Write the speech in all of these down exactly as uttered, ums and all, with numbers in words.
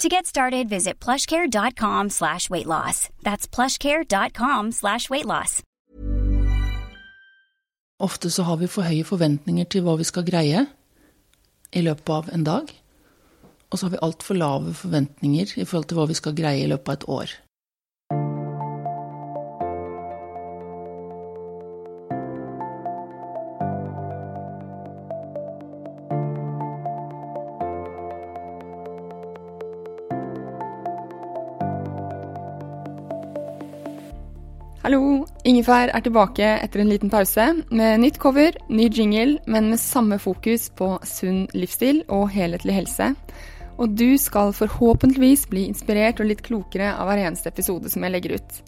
To get started, visit plushcare.com slash weight loss. That's plushcare.com slash weight loss. Ofte så har vi for høye forventninger til hva vi skal greie I løpet av en dag. Og så har vi alt for lave forventninger I forhold til hva vi skal greie I løpet av et år. Hallo, Ingefær er tilbake etter en liten pause med nytt cover, ny jingle, men med samme fokus på sunn livsstil og helhetlig helse. Og du skal forhåpentligvis bli inspirert og litt klokere av hver eneste episode som jeg legger ut.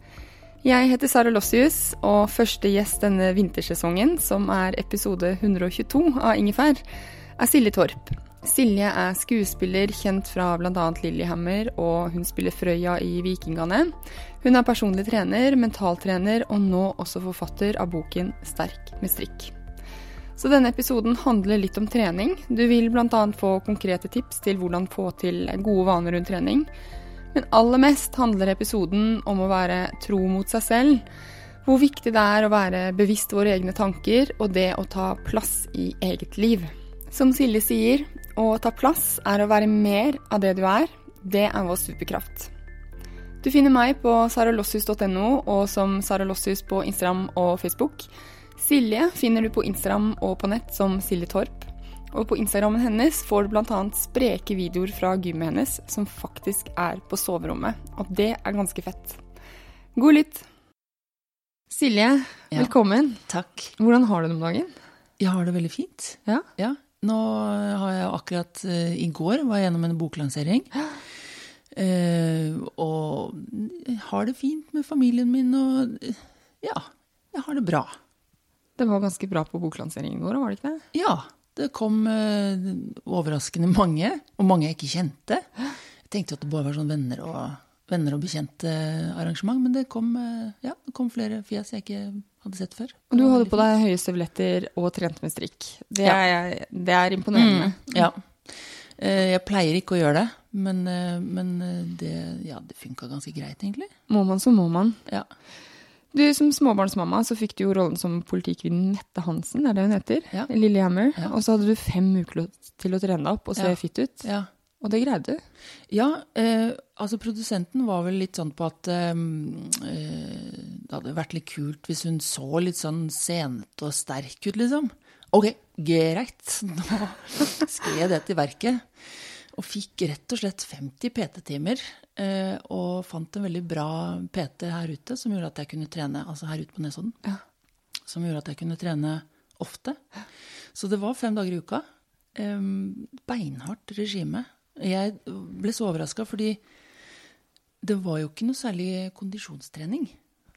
Jeg heter Sara Lossius, og første gjest denne vintersesongen, som er episode one twenty-two av Ingefær, er Silje Torp. Silje er skuespiller kjent fra blant annet Lillehammer, og hun spiller Frøya I Vikingene. Hun er personlig trener, mentaltrener og nå også forfatter av boken Sterk med strikk. Så denne episoden handler litt om trening. Du vil blant annet få konkrete tips til hvordan få til gode vaner rundt trening. Men aller mest handler episoden om å være tro mot seg selv. Hvor viktig det er å være bevisst våre egne tanker og det å ta plass I eget liv. Som Silje sier, å ta plass er å være mer av det du er. Det er vår superkraft. Du finner meg på saralossius dot no og som Sara Lossius på Instagram og Facebook. Silje finner du på Instagram og på nett som Silje Torp. Og på Instagrammen hennes får du blant annet spreke videoer fra gymmet hennes som faktisk er på soverommet. Og det er ganske fett. God lytt! Silje, ja. Velkommen. Takk. Hvordan har du det om dagen? Jeg har det veldig fint. Ja? Ja. Nå har jeg akkurat uh, I går var jeg gjennom en boklansering. Ja. Uh, og har det fint med familien min og uh, ja, jeg har det bra. Det var ganske bra på boklanseringen I går, var det ikke det? Ja, det kom uh, overraskende mange, og mange jeg ikke kjente. Jeg tenkte at det bare var sånn venner og, venner og bekjente arrangement, men det kom, uh, ja, det kom flere fjes jeg ikke hadde sett før. Og du hadde på deg høye støvletter og trent med strikk. Det er, ja. Det er imponerende. Mm, ja, uh, jeg pleier ikke å gjøre det. Men, men det, ja, det funket ganske greit egentlig. Må man så må man. Ja. Du, som småbarnsmamma så fikk du jo rollen som politikvinnen Nette Hansen, er det hun heter, ja. I Lillehammer. Ja. Og så hadde du fem uker til å trene deg opp og se ja. Fitt ut. Ja. Og det greide du? Ja, eh, altså produsenten var vel litt sånn på at eh, det hadde vært litt kult hvis hun så litt sånn sent og sterk ut, liksom. Ok, greit. Nå skrev jeg det til verket. Og fikk rett og slett femti P T-timer, eh, og fant en veldig bra P T her ute, som gjorde at jeg kunne trene, altså her ute på Nesodden, ja. Som gjorde at jeg kunne trene ofte. Så det var fem dager I uka. Eh, beinhardt regime. Jeg ble så overrasket, fordi det var jo ikke noe særlig kondisjonstrening.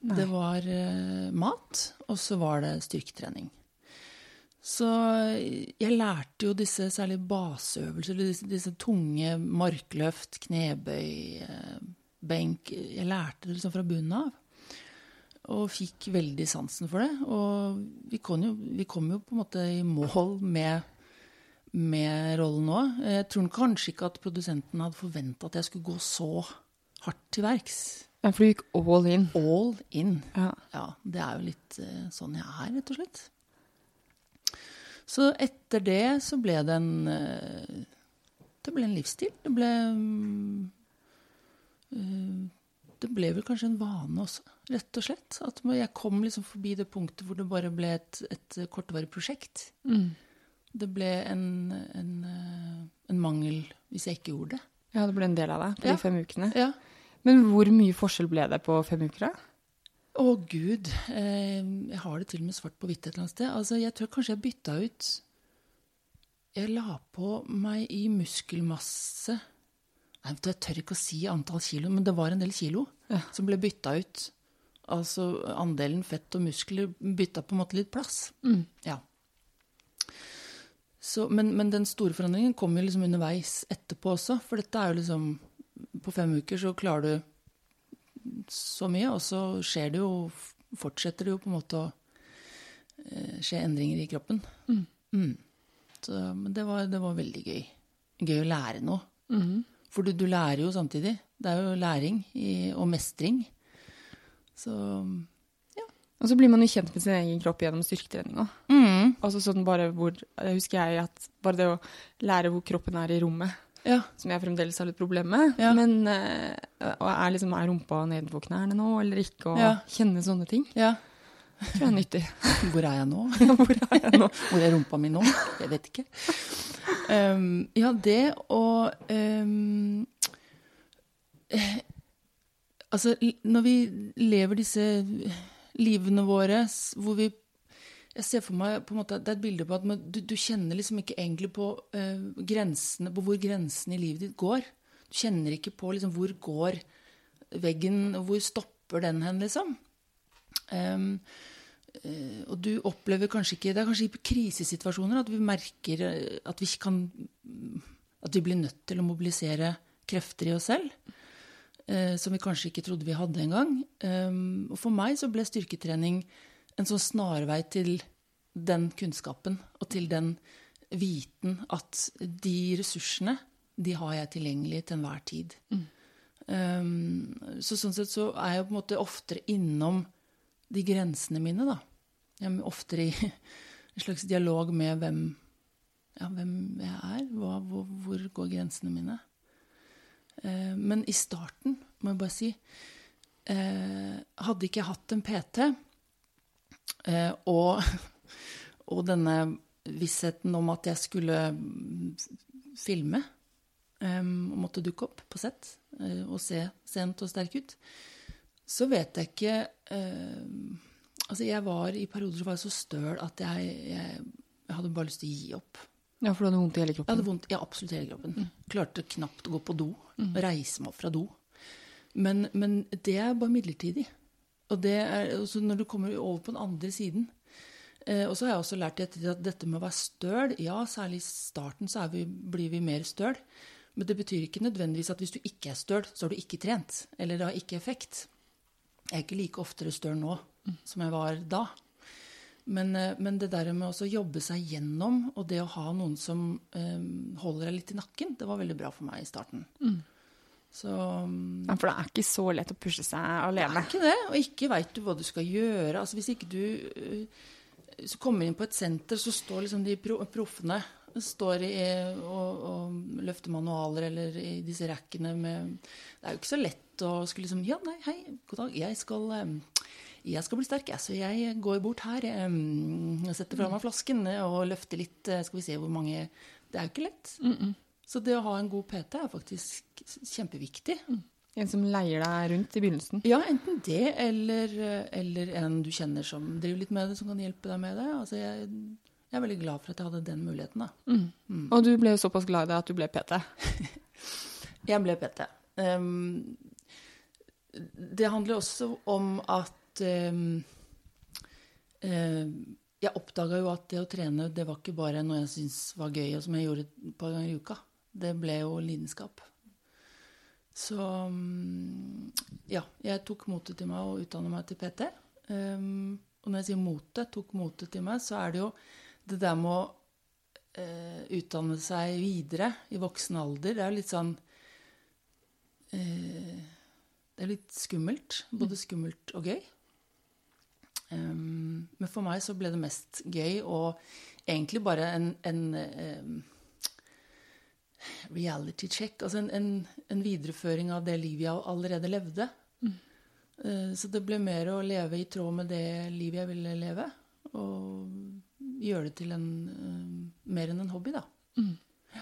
Nei. Det var eh, mat, og så var det styrketrening. Så jeg lærte jo disse særlig baseøvelser, disse, disse tunge markløft, knebøy, benk. Jeg lærte det liksom fra bunnen av, og fikk veldig sansen for det. Og vi kom jo, vi kom jo på en måte I mål med, med rollen nå. Jeg tror kanskje ikke at produsenten hadde forventet at jeg skulle gå så hardt til verks. Ja, for du gikk all in. All in. Ja. Ja, det er jo litt sånn jeg er, rett og slett. Så etter det så ble det en det ble en livsstil. Det ble uh, det ble vel kanskje en vane også, rett og slett. At jeg kom liksom forbi det punktet hvor det bare ble et, et kortvarig prosjekt. Mm. Det ble en, en, en mangel hvis jeg ikke gjorde det. Ja, det ble en del av deg på ja. De fem ukene. Ja. Men hvor mye forskjell ble det på fem uker da? Å Gud, eh, jeg har det til og med svart på hvitt et eller annet sted. Altså, jeg tror kanskje jeg bytta ut, jeg la på meg i muskelmasse, Nei, jeg tør ikke å si antall kilo, men det var en del kilo ja. Som ble bytta ut. Altså andelen fett og muskler bytta på en måte litt plass. Mm. Ja. Så, men, men den store forandringen kom jo liksom underveis etterpå også, for dette er jo liksom, på fem uker så klarer du så mye, og så skjer det jo, fortsetter det jo på en måte å eh, skje endringer i kroppen. Mm. Mm. Så, men det var, det var veldig gøy. Gøy å lære noe. Mhm. For du, du lærer jo samtidig. Det er jo læring I, og mestring. Så, ja. Og så blir man jo kjent med sin egen kropp gjennom styrketrening også. Mm. Altså sånn bare hvor, husker jeg at bare det å lære hvor kroppen er I rommet, ja. Som jeg fremdeles har litt problem med, ja. Men er, liksom, er rumpa nedenfor knærne nå, eller ikke, og ja. Kjenne sånne ting. Ja. Det tror jeg er nyttig. Hvor er jeg nå? Hvor er jeg nå? Hvor er rumpa min nå? Jeg vet ikke. Um, ja, det og um, eh, altså, når vi lever disse livene våre, hvor vi jeg ser for meg på en måte, det er et bilde på at man, du, du kjenner liksom ikke egentlig på uh, grensene, på hvor grensene I livet ditt går. Du kjenner ikke på liksom hvor går veggen, og hvor stopper den hen, liksom. Um, og du opplever kanskje ikke det er kanskje I krisesituasjoner at vi merker at vi kan at vi blir nødt til å mobilisere krefter I oss selv uh, som vi kanskje ikke trodde vi hadde en gang um, og for meg så ble styrketrening en sånn snarvei til den kunnskapen og til den viten at de ressursene de har jeg tilgjengelig til enhver tid mm. um, så sånn sett så er jeg på en måte oftere innom de grensene mine da. Jeg er ofte I en slags dialog med hvem, ja, hvem jeg er, hva, hvor, hvor går grensene mine. Eh, men I starten, må jeg bare si, eh, hadde ikke jeg hatt en PT, eh, og, og denne vissheten om at jeg skulle filme, eh, og måtte dukke opp på sett, eh, og se sent og sterk ut, så vet jeg ikke eh, altså jeg var I perioder så var jeg så støl at jeg, jeg, jeg hadde bare lyst til å gi opp ja for du hadde vondt I hele kroppen jeg hadde vondt, ja absolutt I hele kroppen mm. klarte knapt å gå på do mm. reise meg opp fra do men, men det er bare midlertidig og det er også når du kommer over på den andre siden eh, og så har jeg også lært etter at dette med å være støl ja særlig I starten så er vi, blir vi mer støl men det betyr ikke nødvendigvis at hvis du ikke er støl så har du ikke trent eller det har ikke effekt Jeg er ikke like oftere større nå som jeg var da. Men, men det der med å jobbe seg gjennom, og det å ha noen som um, holder deg litt I nakken, det var veldig bra for meg I starten. Mm. Så, ja, for det er ikke så lett å pushe seg alene. Det er ikke det, og ikke vet du hva du skal gjøre. Altså, hvis ikke du uh, kommer inn på et senter, så står liksom de pro- proffene står I og, og løfter manualer eller I disse rekkene med det er jo ikke så lett å skulle liksom ja nei hei god dag jeg skal jeg skal bli sterk jeg, så jeg går bort her jeg setter fra meg flasken og løfter litt skal vi se hvor mange det er jo ikke lett Mm-mm. så det å ha en god PT er faktisk kjempeviktig mm. en som leier deg rundt I begynnelsen ja enten det eller eller en du kjenner som driver litt med det som kan hjelpe deg med det altså jeg Jeg er veldig glad for at jeg hadde den muligheten da. Mm. Mm. Og du ble jo såpass glad I det at du ble PT. jeg ble PT. Um, det handler også om at um, uh, jeg oppdaget jo at det å trene, det var ikke bare noe jeg synes var gøy, og som jeg gjorde et par ganger I uka. Det ble jo lidenskap. Så um, ja, jeg tok motet til meg og utdannet meg til PT. Um, og når jeg sier motet, tok motet til meg, så er det jo Det der med å eh, utdanne seg videre I voksen alder, det er jo litt sånn, eh, det er litt skummelt, både skummelt og gøy. Um, men for meg så ble det mest gøy, og egentlig bare en, en um, reality check, altså en, en, en videreføring av det livet jeg allerede levde, Mm. Så det blev mer att leva I tråd med det liv jag ville leva och göra det till en mer än en hobby då. Mm. Ja.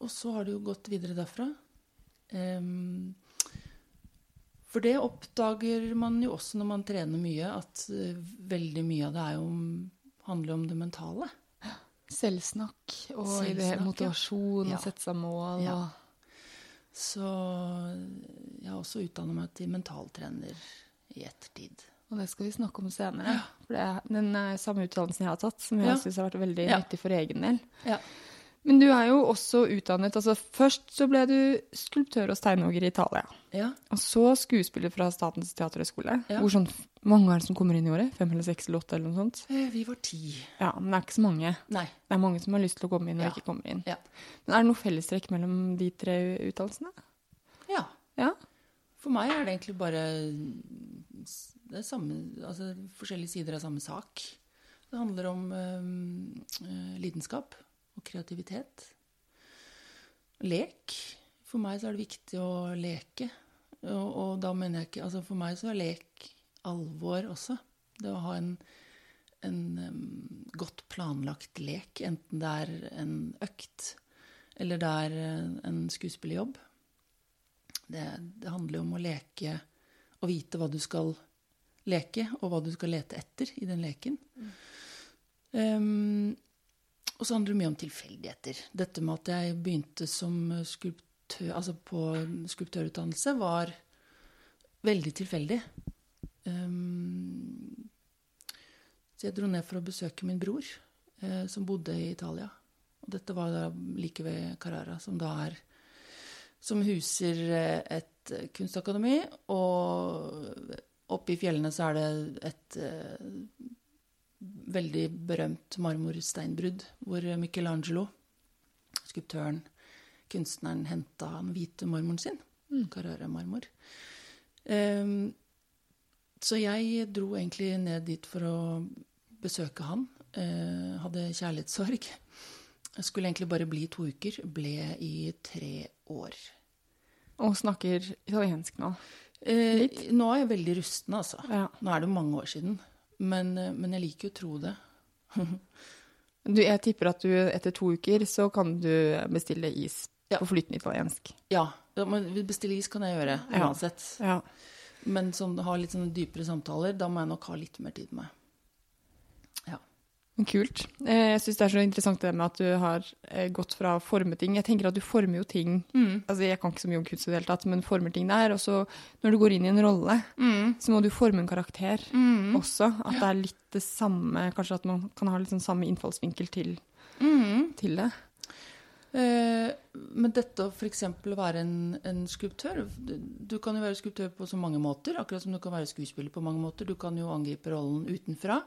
Och så har det ju gått vidare därifrån. Um, för det uppdager man ju också när man tränar mycket att väldigt mycket av det är om handlar om det mentala. Selvsnakk og Selvsnakk, I det hele motivasjon ja. Og sette seg mål ja. Så jeg har også utdannet meg til mentaltrener I ettertid og det skal vi snakke om senere ja. For det er den samme utdannelsen jeg har tatt som jeg ja. Synes har vært veldig ja. Nyttig for egen del ja. Men du er jo også utdannet altså først så ble du skulptør og steinhogger I Italia ja. Og så skuespiller fra Statens Teaterhøgskole ja. Hvor sånn mange er det som kommer inn I året? Fem eller seks eller åtte eller noe sånt? Vi var ti. Ja, men det er ikke så mange. Nei. Det er mange som har lyst til å komme inn og ja. Ikke kommer inn. Ja. Men er det noe fellestrekk mellom de tre utdannelsene? Ja. Ja? For meg er det egentlig bare det samme, altså forskjellige sider av samme sak. Det handler om øh, lidenskap og kreativitet. Lek. For meg så er det viktig å leke. Og, og da mener jeg ikke, altså for meg så er lek alvor også. Det å ha en, en um, godt planlagt lek, enten det er en økt, eller det er en skuespillerjobb. Det, det handler jo om å leke, og vite hva du skal leke, og hva du skal lete etter I den leken. Mm. Um, og så handler det mye om tilfeldigheter. Dette med at jeg begynte som skulptør, altså på skulptørutdannelse, var veldig tilfeldig. Um, så jeg dro ned for å besøke min bror eh, som bodde I Italia og dette var da like ved Carrara som da er som huser et kunstakademi og oppe I fjellene så er det et eh, veldig berømt marmorsteinbrudd hvor Michelangelo skulptøren, kunstneren hentet den hvite marmoren sin mm. Carrara marmor um, Så jeg dro egentlig ned dit for å besøke han. Eh, hadde kjærlighetssorg. Jeg skulle egentlig bare bli to uker. Ble I tre år. Og snakker italiensk nå? Eh, nå er jeg veldig rusten, altså. Ja. Nå er det mange år siden. Men, men jeg liker jo å tro det. du, jeg tipper at du etter to uker så kan du bestille is ja. På flytende italiensk. Ja, men bestille is kan jeg gjøre uansett. Ja, ja. Men som har lite sånne dypere samtaler, da må jeg nok ha litt mer tid med. Ja. Kult. Jeg synes det er så interessant det med at du har gått fra å forme ting. Jeg tenker at du former jo ting, mm. altså jeg kan ikke så mye om kunst I det hele tatt, men former ting der, og så når du går inn I en rolle, mm. så må du forme en karakter mm. også. At det er litt det samme, kanskje at man kan ha litt sånn samme innfallsvinkel til, mm. til det. Eh, men dette for eksempel å være en, en skulptør du, du kan jo være skulptør på så mange måter akkurat som du kan være skuespiller på mange måter du kan jo angripe rollen utenfra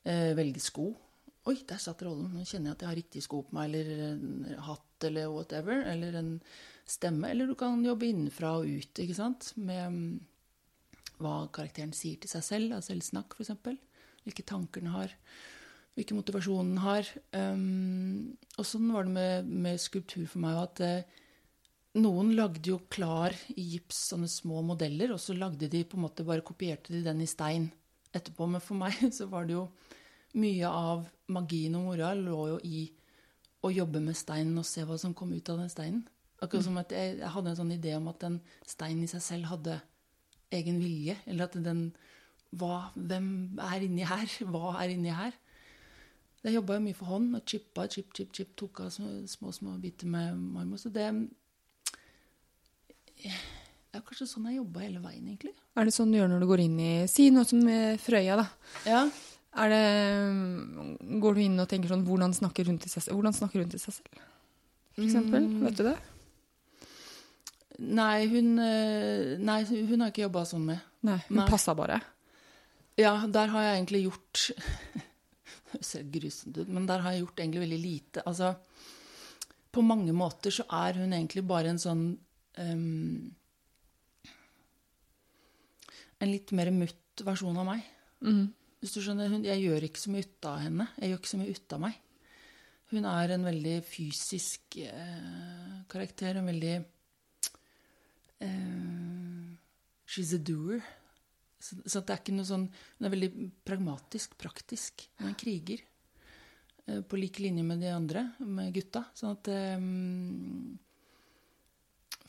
eh, velge sko oi, der satt rollen, nå kjenner jeg at jeg har riktig sko på meg eller en hatt eller whatever eller en stemme eller du kan jobbe innenfra og ut ikke sant? Med um, hva karakteren sier til seg selv av selvsnakk for eksempel hvilke tanker den har hvilken motivasjon den har. Um, og sånn var det med, med skulptur for meg, at eh, noen lagde jo klar I gips sånne små modeller, og så lagde de på en måte, bare kopierte de den I stein etterpå. Men for meg så var det jo mye av magien og mora lå jo I å jobbe med steinen og se hva som kom ut av den steinen. Akkurat som at jeg, jeg hadde en sånn idé om at den steinen I seg selv hadde egen vilje, eller at den, hva, hvem er inni her? Hva er inni her? Jeg jobbet jo mye for hånd, og chippet, chip, chip, chip, tok av små, små biter med marmor, så det, det er kanskje sånn jeg jobbet hele veien, egentlig. Er det sånn du gjør når du går inn I, si noe som Frøya, da. Ja. Er det, går du inn og tenker sånn, hvordan snakker hun til seg, hvordan snakker hun til seg selv, for eksempel, mm. vet du det? Nei, hun, nei, hun har ikke jobbet sånn med. Nei, hun nei. Passer bare. Ja, der har jeg egentlig gjort... Det ser grusomt ut, men der har jeg gjort egentlig veldig lite. Altså, på mange måter så er hun egentlig bare en sånn um, en litt mer mutt versjon av meg. Mm. Hvis du skjønner, hun, jeg gjør ikke så mye ut av henne. Jeg gjør ikke så mye ut av meg. Hun er en veldig fysisk uh, karakter, en veldig uh, she's a doer. Så, så det er ikke noe sånn, hun er veldig pragmatisk, praktisk. Hun er en kriger, på like linje med de andre, med gutta. Sånn at um,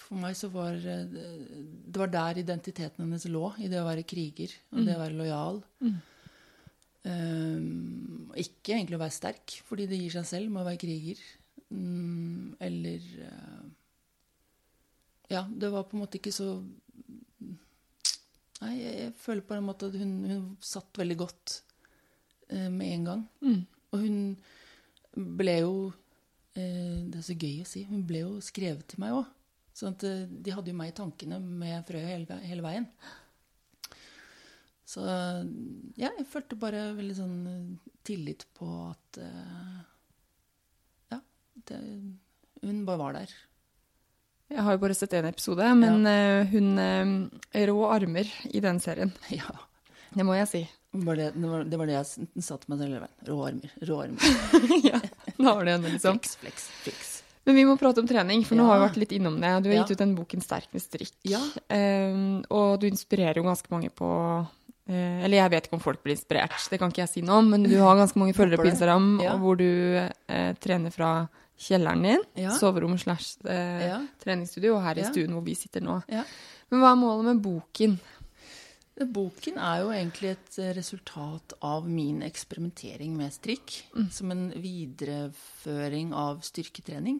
for meg så var, det var der identiteten hennes lå, I det å være kriger, og mm. det å være lojal. Mm. Um, ikke egentlig å være sterk, fordi det gir seg selv, må være kriger. Mm, eller... Uh, ja, det var på en måte ikke så... Nei, jeg, jeg føler på en måte at hun, hun satt veldig godt eh, med en gang. Mm. Og hun ble jo, eh, det er så gøy å si, hun ble jo skrevet til meg også. Sånn at eh, de hadde jo meg I tankene med frøet hele, hele veien. Så ja, jeg følte bare veldig sånn tillit på at, eh, ja, det, hun bare var der. Jeg har jo bare sett en episode, men ja. Hun rå armer I den serien. Ja. Det må jeg si. Var det, det, var, det var det jeg sa til meg selv hele veien. Rå armer, rå armer. Ja, da var det henne liksom. Flex, flex, flex. Men vi må prate om trening, for ja. Nå har vi vært litt innom det. Du har gitt ja. Ut den boken Sterk med strikk. Ja. Um, og du inspirerer jo ganske mange på... Uh, eller jeg vet ikke om folk blir inspirert, det kan ikke jeg si noe om, men du har ganske mange følgere på Instagram, ja. Hvor du uh, trener fra... kjelleren din, ja. Soverom slash eh, ja. Treningsstudio, og her I stuen hvor vi sitter nå. Ja. Men hva er målet med boken? Boken er jo egentlig et resultat av min eksperimentering med strikk, mm. som en videreføring av styrketrening.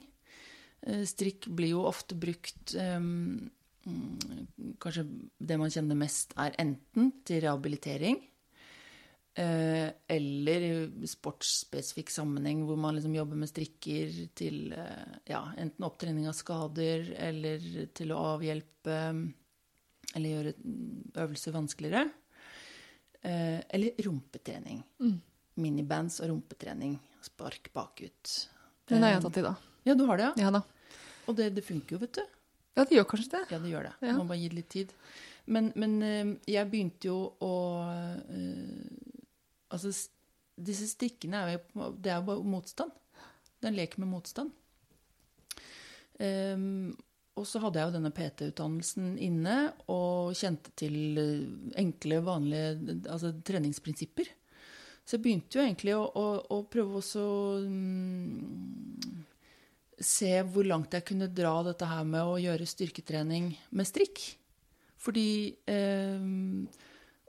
Strikk blir jo ofte brukt, um, kanskje det man kjenner mest er enten til rehabilitering, Eh, eller I sportsspesifikk sammenheng hvor man liksom jobber med strikker til eh, ja, enten opptrening av skader eller til å avhjelpe eller gjøre øvelser vanskeligere eh, eller rumpetrening mm. minibands og rumpetrening spark bakut den har jeg tatt I da ja, du har det ja, ja da. Og det, det funker jo, vet du ja, det gjør kanskje det ja, det gjør det, ja. Man bare gir litt tid men, men eh, jeg begynte jo å eh, Altså, disse strikkene er jo, det er jo bare motstand. Den leker med motstand. Um, og så hadde jeg jo denne PT-utdannelsen inne, og kjente til enkle, vanlige altså, treningsprinsipper. Så jeg begynte jo egentlig å, å, å prøve også um, se hvor langt jeg kunne dra dette her med å gjøre styrketrening med strikk. Fordi... Um,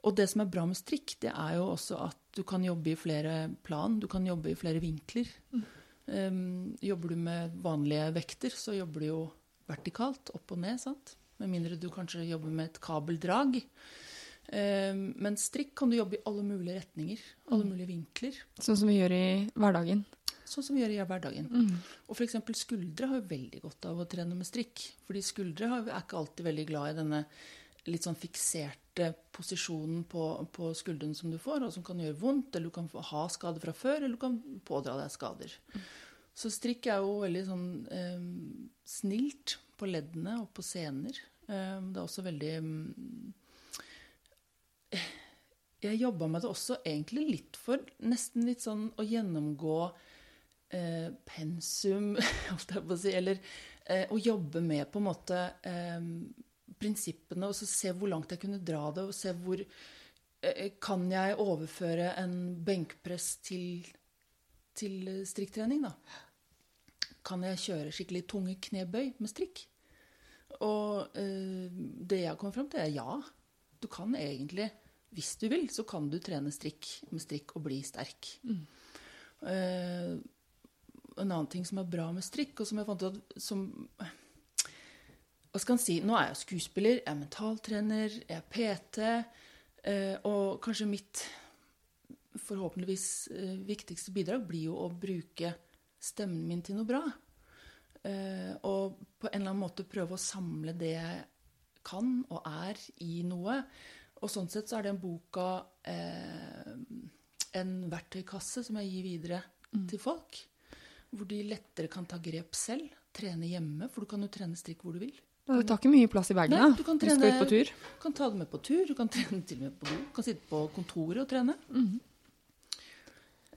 Og det som er bra med strikk, det er jo også at du kan jobbe I flere plan, du kan jobbe I flere vinkler. Mm. Um, jobber du med vanlige vekter, så jobber du jo vertikalt, opp og ned, sant? Med mindre du kanskje jobber med et kabeldrag. Um, men strikk kan du jobbe I alle mulige retninger, alle mm. mulige vinkler. Sånn som vi gjør I hverdagen. Sånn som vi gjør I hverdagen. Mm. Og for eksempel skuldre har jo veldig godt av å trene med strikk, fordi skuldre er ikke alltid veldig glad I denne litt sånn fikserte posisjonen på, på skulderen som du får, og som kan gjøre vondt, eller du kan ha skader fra før, eller du kan pådra deg skader. Mm. Så strikk er jo veldig sånn eh, snilt på leddene og på scener. Eh, det er også veldig... Eh, jeg jobbet med det også egentlig litt for, nesten litt sånn å gjennomgå eh, pensum, alt jeg må si, eller eh, å jobbe med på en måte... Eh, prinsippene, og så se hvor langt jeg kunne dra det, og se hvor eh, kan jeg overføre en benkpress til, til strikktrening, da? Kan jeg kjøre skikkelig tunge knebøy med strikk? Og eh, det jeg kom frem til er ja, du kan egentlig, hvis du vil, så kan du trene strikk med strikk og bli sterk. Mm. Eh, en annen ting som er bra med strikk, og som jeg fant ut at... Som, Hva skal han si? Nå er jeg skuespiller, jeg er mentaltrener, jeg er PT, og kanskje mitt forhåpentligvis viktigste bidrag blir jo å bruke stemmen min til noe bra. Og på en eller annen måte prøve å samle det jeg kan og er I noe. Og sånn sett så er den boka en verktøykasse som jeg gir videre mm. til folk, hvor de lettere kan ta grep selv, trene hjemme, for du kan jo trene strikk hvor du vil. Det tar ikke mye plass I veggen, da. Du kan trene, du skal ut på tur. Du kan ta det med på tur, du kan trene til og med på do, du kan sitte på kontoret og trene. Mm-hmm.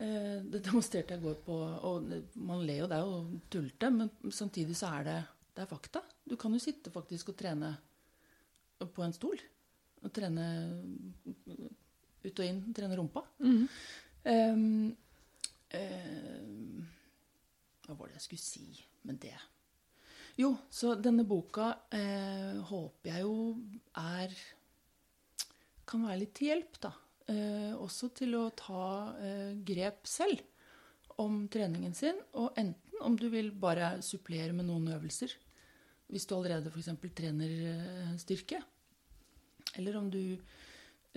Eh, det demonstrerte jeg går på, og man ler jo det og tulte, men samtidig så er det, det er fakta. Du kan jo sitte faktisk og trene på en stol, å trene ut og inn, trene rumpa. Mm. Um, um, hva var det jeg skulle si med det? Jo, så denne boka eh, håper jeg jo er, kan være litt til hjelp da. Eh, også til å ta eh, grep selv om treningen sin, og enten om du vil bare supplere med noen øvelser, hvis du allerede for eksempel trener eh, styrke, eller om du,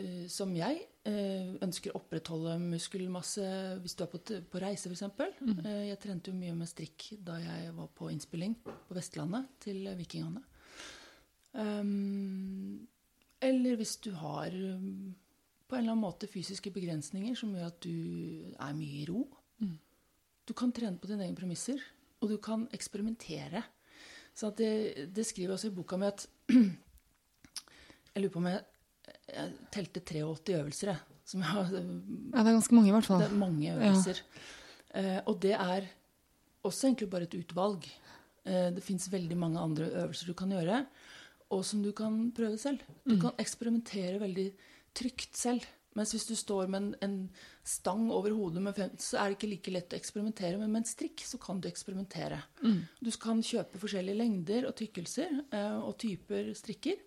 eh, som jeg, eh, ønsker å opprettholde muskelmasse hvis du er på, på reise for eksempel. Mm. Eh, jeg trente jo mye med strikk da jeg var på innspilling på Vestlandet til Vikingene. Um, eller hvis du har på en eller annen måte fysiske begrensninger som gjør at du er mye i ro. Mm. Du kan trene på dine egne premisser, og du kan eksperimentere. Så at det, det skriver jeg også i boka med at jeg lurer på om jeg, jeg telte åttitre øvelser, jeg, som jeg har... Ja, det er ganske mange i hvert fall. Det er mange øvelser. Ja. Eh, og det er også egentlig bare et utvalg. Eh, det finnes veldig mange andre øvelser du kan gjøre, og som du kan prøve selv. Du mm. kan eksperimentere veldig trygt selv, mens hvis du står med en, en stang over hodet med fem, så er det ikke like lett å eksperimentere, men med en strikk så kan du eksperimentere. Mm. Du kan kjøpe forskjellige lengder og tykkelser eh, og typer strikker,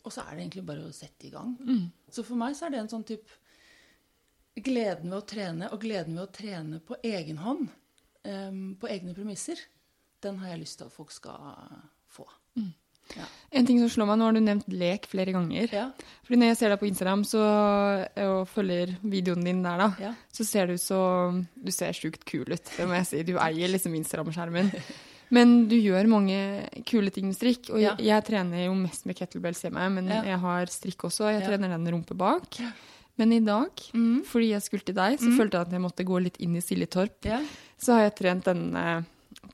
og så er det egentlig bare å sette i gang. Mm. Så for meg så er det en sånn typ gleden ved å trene, og gleden ved å trene på egen hånd, eh, på egne premisser, den har jeg lyst til at folk skal få. Mm. Ja. En ting som slår meg, nå har du nevnt lek flere ganger. Ja. Fordi når jeg ser deg på Instagram så, og følger videoen din der da, ja. Så ser du så, du ser sjukt kul ut, det må jeg si. Du eier liksom Instagram-skjermen. Men du gjør mange kule ting med strikk, og ja. jeg, jeg trener jo mest med kettlebells hjemme, men ja. jeg har strikk også, jeg ja. trener den rumpe bak. Ja. Men i dag, mm. fordi jeg skulle til deg, så mm. følte jeg at jeg måtte gå litt inn i Silje Torp. Ja. Så har jeg trent denne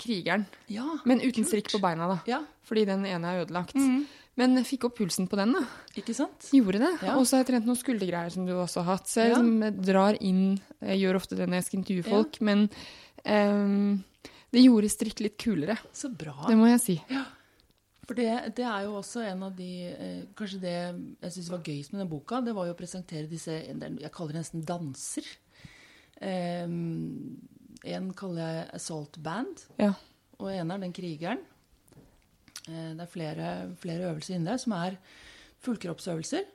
krigeren, ja, men uten kult. Strikk på beina da, ja. Fordi den ene er ødelagt. Mm. Men jeg fikk opp pulsen på den da. Ikke sant? Gjorde det. Ja. Og så har jeg trent noen skuldergreier som du også har hatt, så jeg ja. liksom, drar inn, jeg gjør ofte det når jeg skal intervjue folk, ja. men... Um, Det gjorde strikk litt kulere. Så bra. Det må jeg si. Ja. For det, det er jo også en av de, eh, kanskje det jeg synes var gøyest med den boka, det var jo å presentere disse, jeg kaller det nesten danser. Eh, en kaller jeg assault band, ja. Og en er den krigeren. Eh, det er flere, flere øvelser inne der, som er fullkroppsøvelser,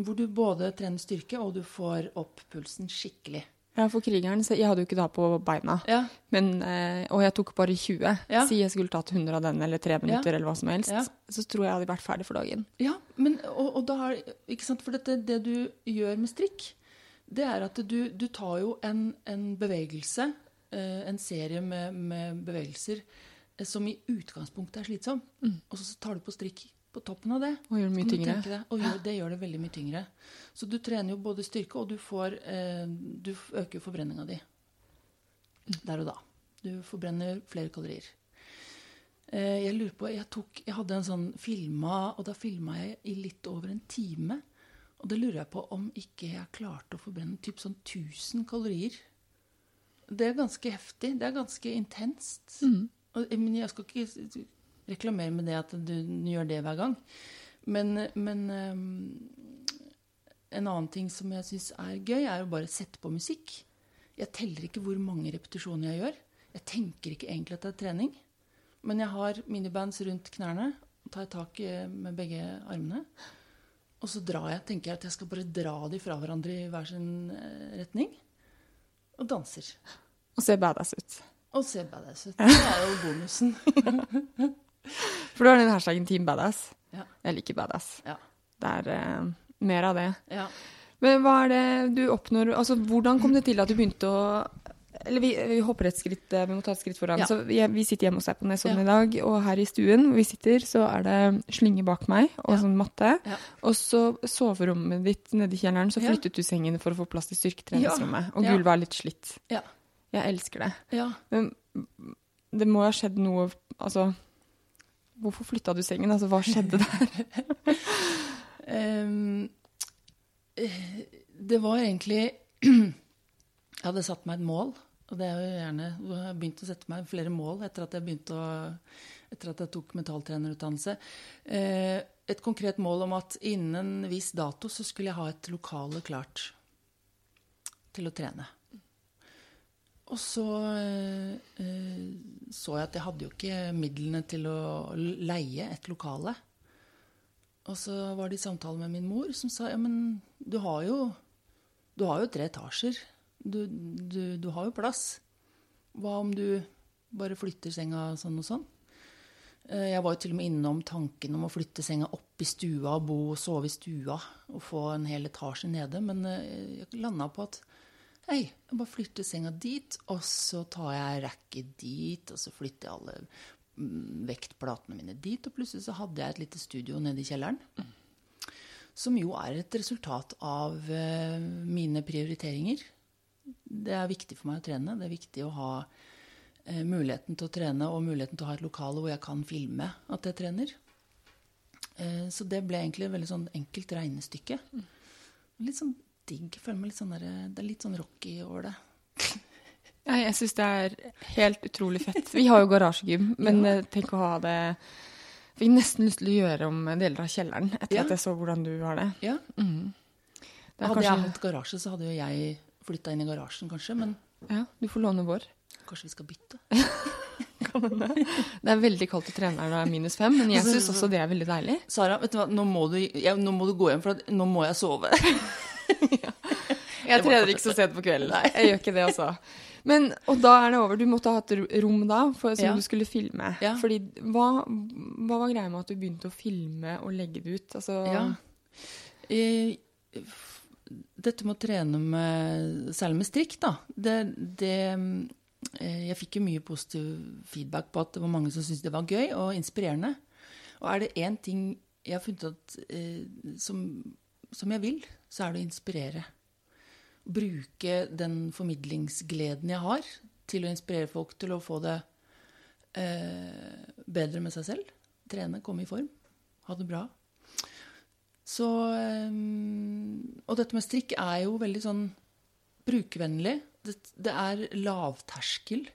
hvor du både trener styrke, og du får opp pulsen skikkelig. Ja, for krigeren, så jeg hadde jo ikke da på beina, ja. men, og jeg tok bare tjue, ja. si jeg skulle tatt hundre av den, eller tre minutter, ja. eller hva som helst, ja. så tror jeg jeg hadde vært ferdig for dagen. Ja, men, og, og da har, ikke sant, for dette, det du gjør med strikk, det er at du, du tar jo en, en bevegelse, en serie med, med bevegelser, som i utgangspunktet er slitsom, mm. og så tar du på strikk på toppen av det. Og gjør det mye tyngre. Det, og gjør, det gjør det veldig mye tyngre. Så du trener jo både styrke, og du, får, eh, du øker forbrenningen av de. Der og da. Du forbrenner flere kalorier. Eh, jeg lurer på, jeg, tok, jeg hadde en sånn filma, og da filmet jeg i litt over en time, og det lurer jeg på om ikke jeg klarte å forbrenne typ sånn tusen kalorier. Det er ganske heftig, det er ganske intenst. Mm. Og, men jeg skal ikke... reklamere med det at du gjør det hver gang. Men, men um, en annen ting som jeg synes er gøy, er å bare sette på musikk. Jeg teller ikke hvor mange repetisjoner jeg gjør. Jeg tenker ikke egentlig at det er trening. Men jeg har minibands rundt knærne, tar jeg tak med begge armene, og så drar jeg, tenker jeg at jeg skal bare dra de fra hverandre i hver sin retning, og danser. Og ser badass ut. Og ser badass ut. Det er jo bonusen. For du har den hashtaggen Team Badass. Ja. Jeg liker badass. Ja. Det er eh, mer av det. Ja. Men hva er det du oppnår? Altså, hvordan kom det til at du begynte å... Eller vi, vi hopper et skritt, vi må ta et skritt foran. Ja. Så vi, vi sitter hjemme hos deg på Nesodden ja. i dag, og her i stuen vi sitter, så er det slynge bak meg, og ja. sånn matte. Ja. Og så soverommet ditt nede i kjelleren, så flyttet ja. du sengen for å få plass til styrketreningsrommet. Og gulvet er litt slitt. Ja. Jeg elsker det. Ja. Men det må ha skjedd noe... Altså... Hvorfor flyttet du sengen? Altså, hva skjedde der? um, det var egentlig... Jeg hadde satt meg et mål, og det er jo gjerne... Jeg har begynt å sette meg flere mål etter at jeg begynte å... Etter at jeg tok mentaltrenerutdannelse. Uh, ett konkret mål om att innen viss dato så skulle jag ha ett lokale klart till att träna. Och så eh, så jag att jag hade ju inte midlene till att leie ett lokale. Och så var det I samtal med min mor som sa ja men du har ju du har ju tre etager. Du du du har ju plats. Vad om du bara flyttar sänga sån och sån? Jag var ju till och med innom tanken om att flytta sänga upp I stua och bo och sova I stua och få en hel etage nede, men jag landade på att nej, jag bara flyttar sänga dit och så tar jag räcket dit och så flyttar jag alla vektplaterna mina dit och plötsligt så hade jag ett litet studio nede I källaren. Som ju är ett resultat av mina prioriteringar. Det är viktigt för mig att träna, det är viktigt att ha muligheten til å trene og muligheten til å ha et lokale hvor jeg kan filme at jeg trener. Så det ble egentlig et veldig sånn enkelt regnestykke. Litt sånn digg, føler meg litt sånn der, det er litt sånn rocky over det. Ja, jeg synes det er helt utrolig fett. Vi har jo garasjegym, men ja. Tenk å ha det... Jeg fikk nesten lyst til å gjøre om deler av kjelleren, etter ja. At jeg så hvordan du har det. Ja. Mm. Det er hadde kanskje... jeg hatt garasje, så hadde jo jeg flyttet inn I garasjen kanskje, men... Ja, du får låne vår. Kanskje vi skal bytte. Det er veldig kaldt å trene her når det er minus fem, men jeg synes også det er veldig deilig. Sara, vet du hva, nå må du, jeg, nå må du gå hjem, for at, nå må jeg sove. Ja. Jeg trener ikke så sent på kvelden. Nei, jeg gjør ikke det altså. Men, og da er det over, du måtte ha et rom da, for, som ja. Du skulle filme. Ja. Fordi, hva, hva var greia med at du begynte å filme og legge det ut? Altså... Ja. I, dette med å trene med, særlig med strikk da, det... det Jeg fikk jo mye positiv feedback på at det var mange som syntes det var gøy og inspirerende. Og er det en ting jeg har funnet at, eh, som, som jeg vil, så er det å inspirere. Bruke den formidlingsgleden jeg har til å inspirere folk til å få det eh, bedre med seg selv. Trene, komme I form, ha det bra. Så, eh, og dette med strikk er jo veldig sånn brukervennlig. Det, det er lavterskel,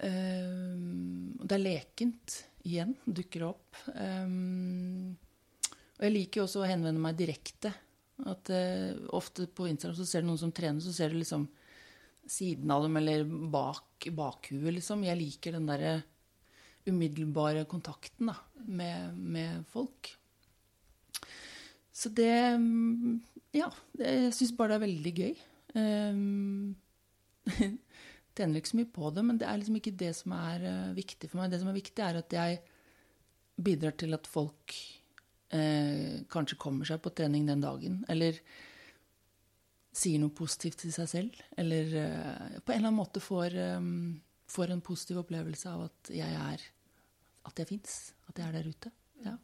um, og det er lekent igjen, dukker opp. Um, og jeg liker også å henvende meg direkte. At, uh, ofte på Instagram så ser du noen som trener, så ser du liksom siden av dem, eller bak, bakhuet liksom. Jeg liker den der umiddelbare kontakten da, med, med folk. Så det, ja, det, jeg synes bare det er veldig gøy. Um, tjener ikke så mye på det, men det er liksom ikke det som er uh, viktig for meg. Det som er viktig er at jeg bidrar til at folk uh, kanskje kommer seg på trening den dagen, eller sier noe positivt til seg selv, eller uh, på en eller annen måte får, um, får en positiv opplevelse av at jeg er, at jeg finnes, at jeg er der ute. Ja.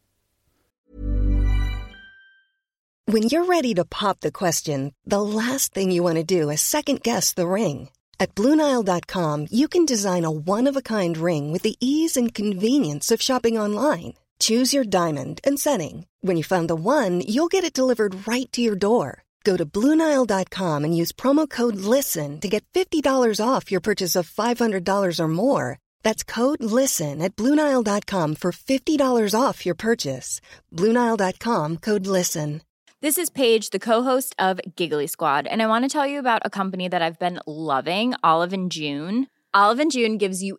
When you're ready to pop the question, the last thing you want to do is second-guess the ring. At Blue Nile dot com, you can design a one-of-a-kind ring with the ease and convenience of shopping online. Choose your diamond and setting. When you find the one, you'll get it delivered right to your door. Go to Blue Nile dot com and use promo code LISTEN to get fifty dollars off your purchase of five hundred dollars or more. That's code LISTEN at Blue Nile dot com for fifty dollars off your purchase. Blue Nile dot com, code LISTEN. This is Paige, the co-host of Giggly Squad, and I want to tell you about a company that I've been loving, Olive and June. Olive and June gives you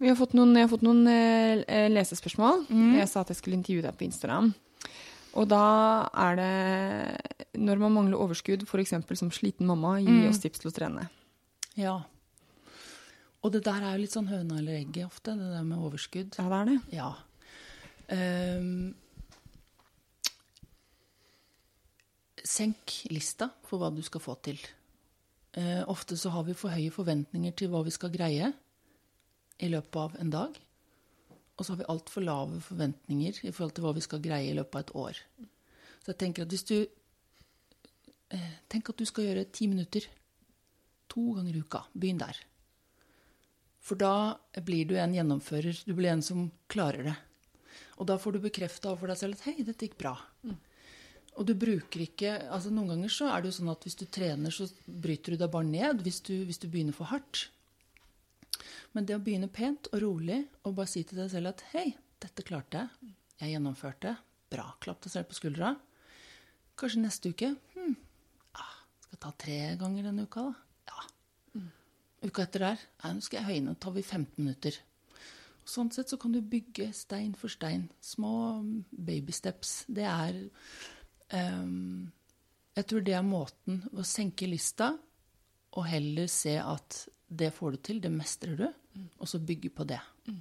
Vi har fått noen, jeg har fått noen eh, lesespørsmål. Mm. Jeg sa at jeg skulle intervjue deg på Instagram. Og da er det, når man mangler overskudd, for eksempel som sliten mamma, gi mm. oss tips til å trene. Ja. Og det der er jo litt sånn høna eller egget ofte, det der med overskudd. Ja, det er det. Ja. Um, Sänk lista för vad du ska få till. Eh, ofta så har vi för höga förväntningar till vad vi ska greie I löpet av en dag. Och så har vi allt för låga förväntningar I förhållande till vad vi ska greie I löpet av ett år. Så jag tänker att hvis du eh, tänk att du ska göra tio minuter två gånger I uka. Börja där. För då blir du en genomförare, du blir en som klarar det. Och då får du bekräfta för dig själv att hej, det gick bra. Mm. Och du brukar inte, alltså någon gånger så är det ju sån att hvis du tränar så bryter du dig bara ned, hvis du hvis du börjar för hårt. Men det att börja pent och roligt och bara säga si till dig själv att hej, detta klarte jag. Jag genomförde. Bra, klapp dig själv på skuldra. Kanske nästa vecka. Hm. Ah, ska ta tre gånger den uka då. Ja. Mm. Uka efter där, ja, nu ska jag höjna, tar vi femton minuter. Och sånt sätt så kan du bygga stein för stein, små baby steps. Det är Um, jeg tror det er måten å senke lista og heller se at det får du til, det mestrer du mm. og så bygge på det mm.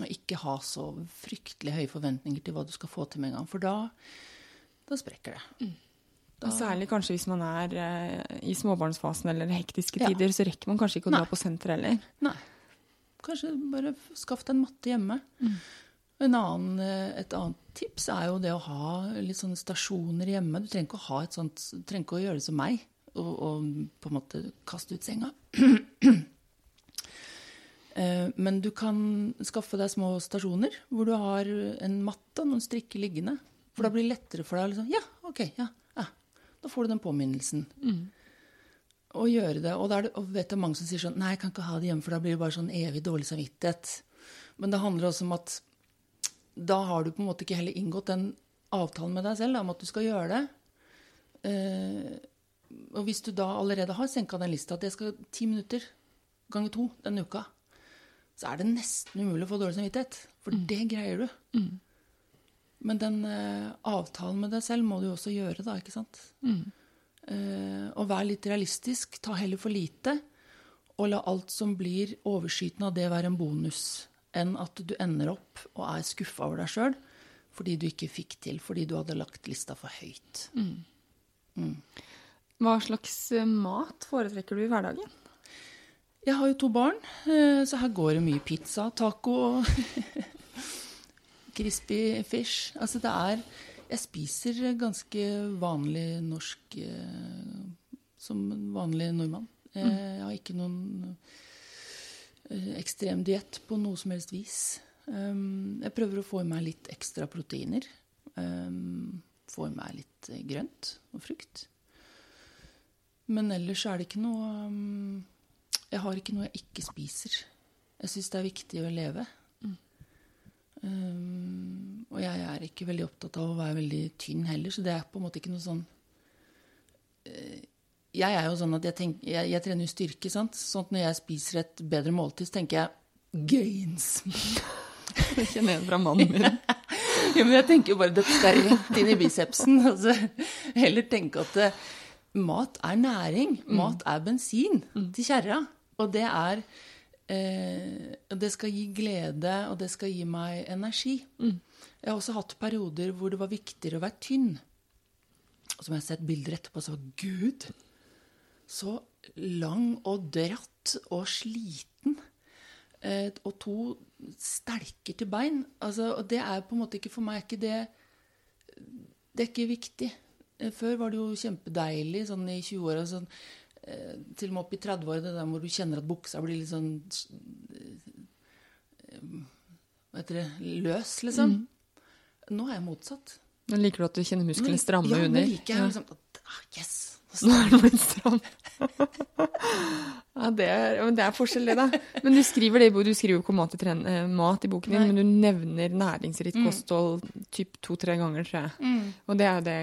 og ikke ha så fryktelig høye forventninger til hva du skal få til med en gang for da, da sprekker det mm. da... og særlig kanskje hvis man er eh, I småbarnsfasen eller hektiske tider ja. Så rekker man kanskje ikke å dra på senter heller Nei, kanskje bare skaff deg en matte hjemme mm. En annen, et annet tips er jo det å ha litt sånne stasjoner hjemme. Du trenger ikke å ha et sånt, du trenger ikke å gjøre det som meg, og, og på en måte kaste ut senga. Men du kan skaffe deg små stasjoner, hvor du har en matte og noen strikker liggende. For da blir det lettere for deg. Liksom, ja, ok, ja, ja. Da får du den påminnelsen. Mm. Og gjøre det. Og, der, og vet du, mange som sier sånn, nei, jeg kan ikke ha det hjemme, for da blir det bare sånn evig dårlig samvittighet. Men det handler også om at da har du på en måte ikke heller inngått den avtalen med deg selv om at du skal gjøre det. Eh, og hvis du da allerede har senket den lista, at jeg skal ti minutter ganger to den uka, så er det nesten umulig å få dårlig samvittighet, for mm. det greier du. Mm. Men den eh, avtalen med deg selv må du også gjøre da, ikke sant? Mm. Eh, og vær litt realistisk, ta heller for lite, og la alt som blir overskytende av det være en bonus. Enn at du ender opp og er skuffet over deg selv, fordi du ikke fikk til, fordi du hadde lagt lista for høyt. Mm. Mm. Hva slags mat foretrekker du I hverdagen? Jeg har jo to barn, så her går det mye pizza, taco, crispy fish. Altså det er, jeg spiser ganske vanlig norsk, som vanlig nordmann. Jeg har ikke noen ekstrem diet på noe som helst vis. Um, jeg prøver å få I meg litt ekstra proteiner. Um, få I meg litt grønt og frukt. Men ellers er det ikke noe... Um, jeg har ikke noe jeg ikke spiser. Jeg synes det er viktig å leve. Mm. Um, og jeg er ikke veldig opptatt av å være veldig tynn heller, så det er på en måte ikke noe sånn... Uh, Jeg er jo sånn at jeg, tenker, jeg, jeg trener jo styrke, sant? Sånn at når jeg spiser et bedre måltid, så tenker jeg gains. Det kjenner jeg fra mannen min. Ja, men jeg tenker jo bare, dette skal rett inn I bicepsen. Altså, heller tenke at uh, mat er næring, mm. mat er bensin mm. til kjerra. Og det er, uh, det skal gi glede, og det skal gi meg energi. Mm. Jeg har også hatt perioder hvor det var viktigere å være tynn. Og som jeg har sett bilder etterpå, så var Gud... så lang og dratt og sliten, eh, og to sterker til bein. Altså, og det er på en måte ikke for meg, ikke det, det er ikke viktig. Før var det jo kjempedeilig, sånn I tjue år, sånn, eh, til og med opp I tretti år, det der hvor du kjenner at buksa blir litt sånn, hva heter det, løs, liksom. Mm. Nå er jeg motsatt. Men liker du at du kjenner muskler stramme under? Ja, men liker jeg, liksom, at, ah, yes! Nå er det litt stram. Ja, det er, det er forskjellig da. Men du skriver det I boken, du skriver ikke om mat, mat I boken din, Nei. Men du nevner næringsritt mm. kosthold typ to-tre ganger, tror jeg. Mm. Og det er det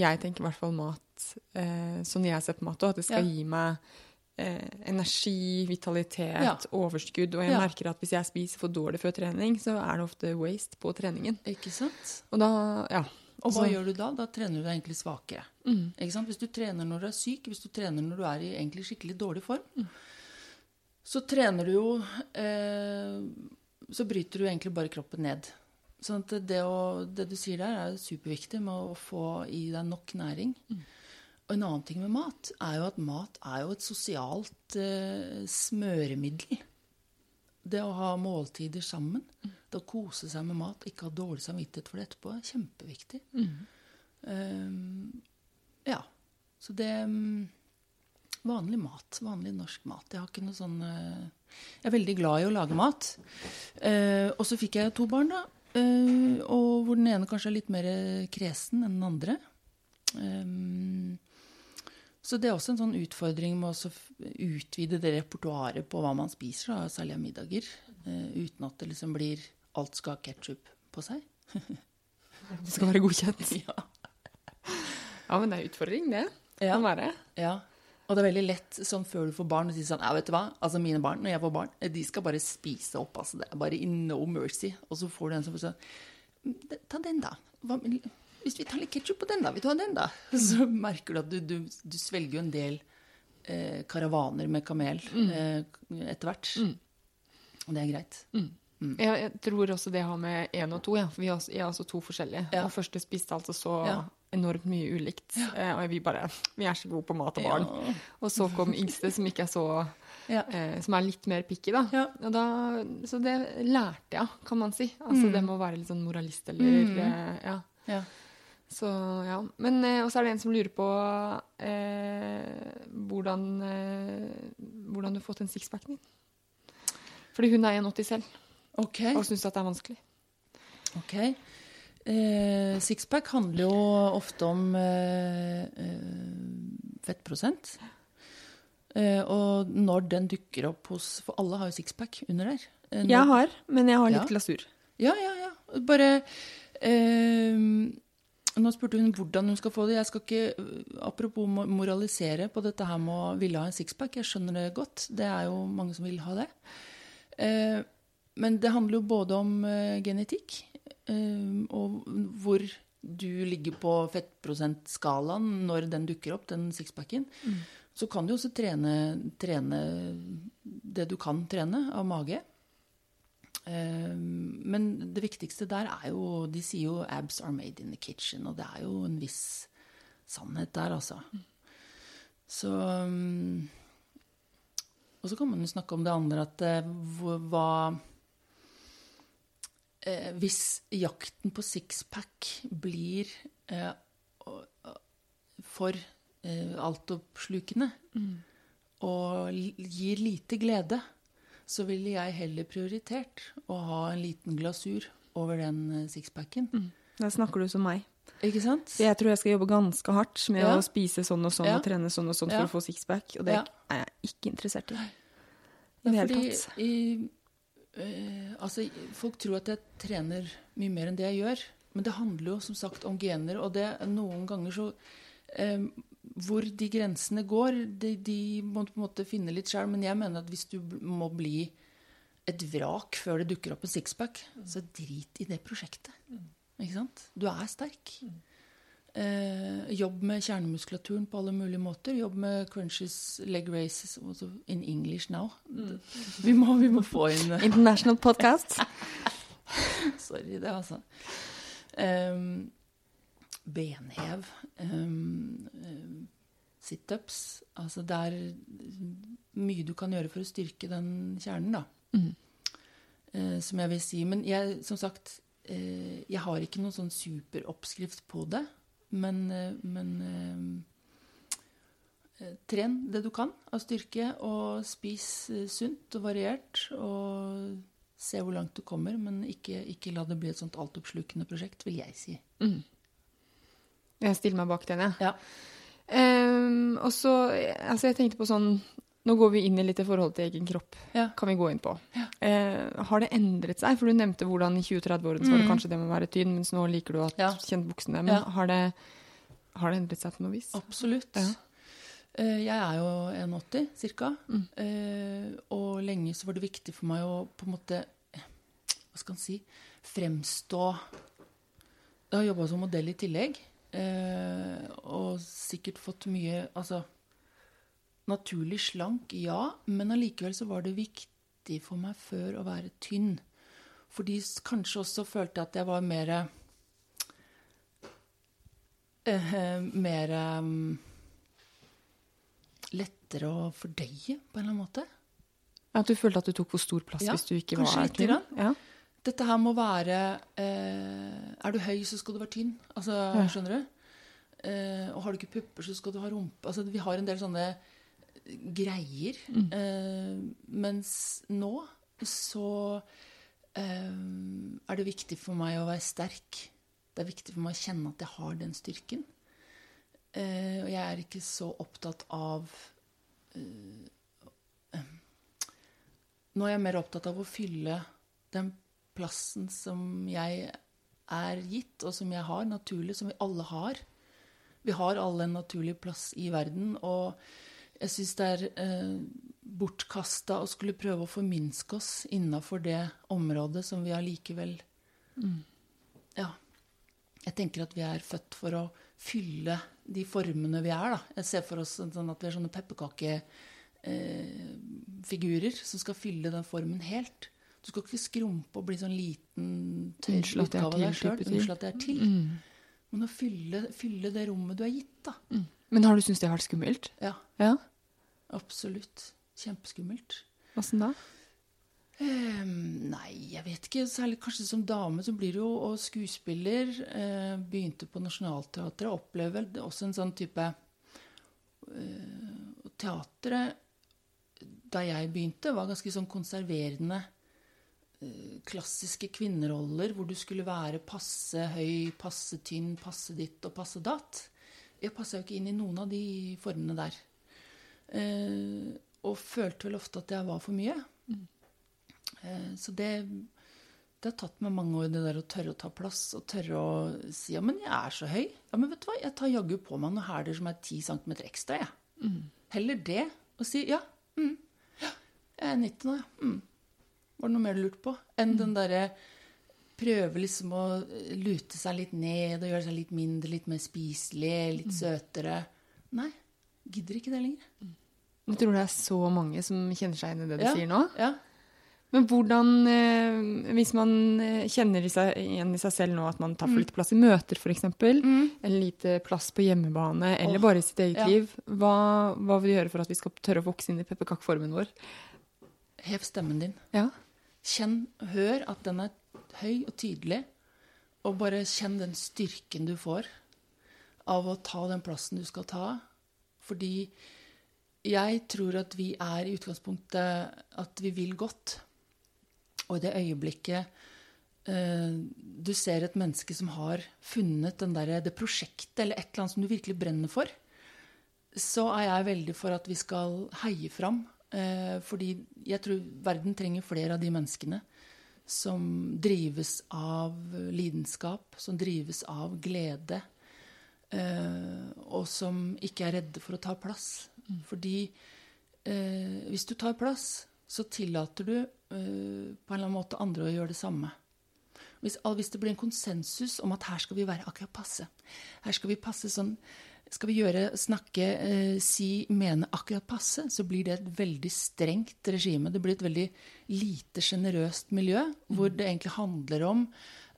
jeg tenker I hvert fall mat, eh, som jeg ser på mat også, at det skal ja. Gi meg eh, energi, vitalitet, ja. Overskudd. Og jeg ja. Merker at hvis jeg spiser for dårlig før trening, så er det ofte waste på treningen. Ikke sant? Og da, ja. Og hva gjør du da? Da trener du deg egentlig svakere. Mm. Ikke sant? Hvis du trener når du er syk, hvis du trener når du er I egentlig skikkelig dårlig form, mm. så trener du jo, eh, så bryter du egentlig bare kroppen ned. Sånn at det, å, det du sier der er superviktig med å få I deg nok næring. Mm. Og en annen ting med mat er jo at mat er jo et sosialt eh, smøremiddel. Det å ha måltider sammen, mm. det å kose seg med mat, ikke ha dårlig samvittighet for det etterpå, er kjempeviktig. Mm. Um, ja, så det... Um, vanlig mat, vanlig norsk mat. Jeg har ikke noe sånn... Uh, jeg er veldig glad I å lage mat. Uh, og så fikk jeg to barn da, uh, og hvor den ene kanskje er litt mer kresen enn den andre. Um, så det er også en sånn utfordring med å utvide det repertoaret på hva man spiser, da, særlig av middager, uh, uten at det liksom blir alt skal ha ketchup på seg. Det skal være godkjent. Ja. Ja, men det er utfordring det. Ja. Kan være. Ja. Og det er veldig lett sånn før du får barn og sier sånn, ja, vet du hva? Altså mine barn, når jeg får barn, de skal bare spise opp, altså det er bare in no mercy. Og så får du en som får sånn, ta den da. Hva, hvis vi tar litt ketchup på den da, vi tar den da. Så merker du at du, du, du svelger jo en del eh, karavaner med kamel eh, etter hvert. Mm. Og det er greit. Mm. Mm. Jeg, jeg tror også det har med en og to, ja. For vi har, er altså to forskjellige. Ja. Og første spiste altså så... Ja. Enormt mye ulikt, ja. Og vi bare, vi er så gode på mat og barn. Ja. Og så kom yngste som ikke er så, ja. eh, som er litt mer picky da. Ja. Og da, så det lærte jeg, kan man si. Altså mm. det må være litt sånn moralist eller, mm. eh, ja. ja. Så ja, men eh, og så er det en som lurer på eh, hvordan, eh, hvordan du har fått en sixpack din. Fordi hun er en åtti selv, okay. og synes at det er vanskelig. Ok. Eh, sixpack handler jo ofte om eh, eh, fettprosent eh, og når den dukker opp hos for alle har jo sixpack under der eh, når, jeg har, men jeg har litt ja. Glasur ja, ja, ja, bare eh, nå spurte hun hvordan hun skal få det jeg skal ikke, apropos moralisere på dette her med å ville ha en sixpack jeg skjønner det godt, det er jo mange som vil ha det eh, men det handler jo både om eh, genetikk Um, og hvor du ligger på fettprosentskalaen når den dukker opp, den sixpacken, mm. så kan du også trene, trene det du kan trene av mage. Um, men det viktigste der er jo, de sier jo abs are made in the kitchen, og det er jo en viss sannhet der, altså. Mm. Så... Um, og så kan man jo snakke om det andre, at uh, hva... Eh, hvis jakten på sixpack blir eh, for eh, altoppslukende mm. og gir lite glede, så ville jeg heller prioritert å ha en liten glasur over den sixpacken. Mm. Der snakker du som meg. Ikke sant? Jeg tror jeg skal jobbe ganske hardt med ja. Å spise sånn og sånn ja. Og trene sånn og sånn ja. For å få sixpack, og det ja. Er jeg ikke interessert i. I det hele tatt. I... Uh, altså, folk tror at jeg trener mye mer enn det jeg gjør, men det handler jo som sagt om gener, og det noen ganger så uh, hvor de grensene går, de, de må på en måte finne litt selv, men jeg mener at hvis du må bli et vrak før det dukker opp en sixpack, mm. så drit i det prosjektet. Mm. Ikke sant? Du er sterk. Mm. Uh, jobb med kjernemuskulaturen på alle mulige måter, jobb med crunches, leg raises, also in English now. Mm. Vi, må, vi må få inn... Uh. International podcast. Sorry, det altså. Um, benhev, um, um, sit-ups, altså det er mye du kan gjøre for å styrke den kjernen da, mm. uh, som jeg vil si. Men jeg, som sagt, uh, jeg har ikke noen sånn super oppskrift på det, men, men eh, tren det du kan av styrke og spis sunt og variert og se hvor langt du kommer, men ikke, ikke la det bli et sånt altoppslukende prosjekt, vil jeg si. Mm. Jeg stiller meg bak den, ja. ja. Um, og så, altså jeg tenkte på sånn, nå går vi inn I litt I forhold til egen kropp, ja. Kan vi gå inn på. Ja. Eh, har det endret seg? For du nevnte hvordan I tjue til tretti-årene så var det kanskje det med å være tynn, mens nå liker du at ja. Kjent buksene. Men ja. har, det, har det endret seg på noe vis? Absolutt. Ja. Eh, jeg er jo en åtti, cirka. Mm. Eh, og lenge så var det viktig for meg å på en måte, hva skal man si, fremstå. Jeg har jobbet som modell I tillegg, eh, og sikkert fått mye, altså... Naturlig slank, ja, men allikevel så var det viktig for meg før å være tynn. fordi kanskje også følte at jeg var mer eh, mer um, lettere å fordøye på en eller annen måte. At du følte at du tok for stor plass ja, hvis du ikke var her til. Ja. Dette her må være eh, er du høy så skal du være tynn. Altså, ja. Skjønner du? Eh, og har du ikke pupper så skal du ha rumpe. Altså, vi har en del sånne greier. Mm. Eh, mens nå så Um, er det viktig for meg å være sterk. Det er viktig for meg å kjenne at jeg har den styrken. Uh, og jeg er ikke så opptatt av... Uh, um, nå er jeg mer opptatt av å fylle den plassen som jeg er gitt, og som jeg har naturlig, som vi alle har. Vi har alle en naturlig plass i verden, og jeg synes det er... Uh, bortkastet og skulle prøve å forminske oss innenfor det området som vi allikevel mm. ja, jeg tenker at vi er født for å fylle de formene vi er da, jeg ser for oss sånn at vi er sånne pepperkakefigurer eh, som skal fylle den formen helt, du skal ikke skrumpe og bli sånn liten tørr utgave av deg selv, unnskyld at det er til mm. men å fylle, fylle det rommet du er gitt da mm. Men har du syntes det har vært skummelt? Ja, ja. Absolutt kjempeskummelt. Hvordan da? Um, nei, jeg vet ikke. Særlig kanskje som dame så blir du jo og skuespiller. Uh, begynte på Nationalteatret og opplever vel også en sånn type uh, teatret da jeg begynte var ganske sånn konserverende uh, klassiske kvinneroller hvor du skulle være passe høy, passe tynn, passe ditt og passe datt. Jeg passet jo ikke inn i noen av de formene der. Uh, og følte vel ofte at jeg var for mye. Mm. Eh, så det, det har tatt meg mange år det der å tørre å ta plass, og tørre å si, ja, men jeg er så høy. Ja, men vet du hva, jeg tar jaggu på meg noen herder som er ti centimeter ekstra, jeg. Mm. Heller det, og si, ja, mm, ja, jeg er nitti nå, ja. Mm. Var det noe mer du lurte på? Enn mm. den der, prøve liksom å lute seg litt ned, og gjøre seg litt mindre, litt mer spiselig, litt mm. søtere. Nei, gidder ikke det lenger. Mm. Jeg tror det er så mange som kjenner seg inn i det du ja, sier nå. Ja. Men hvordan, hvis man kjenner igjen i seg selv nå at man tar for litt plass i møter for eksempel, mm. eller lite plass på hjemmebane, eller oh, bare i sitt eget ja. Liv, hva, hva vil du gjøre for at vi skal tørre å vokse inn i pepperkakeformen vår? Hev stemmen din. Ja. Kjenn, hør at den er høy og tydelig, og bare kjenn den styrken du får av å ta den plassen du skal ta, fordi... Jeg tror at vi er i utgangspunktet at vi vil godt. Og i det øyeblikket eh, du ser et menneske som har funnet den der, det prosjektet eller et eller annet som du virkelig brenner for, så er jeg veldig for at vi skal heie fram. Eh, fordi jeg tror verden trenger flere av de menneskene som drives av lidenskap, som drives av glede, eh, og som ikke er redde for å ta plass. Fordi eh, hvis du tar plass, så tillater du eh, på en eller annen måte andre å gjøre det samme. Hvis, hvis det blir en konsensus om at her skal vi være akkurat passe, her skal vi passe sånn, skal vi gjøre, snakke, eh, si, mene akkurat passe, så blir det et veldig strengt regime. Det blir et veldig lite generøst miljø, hvor det egentlig handler om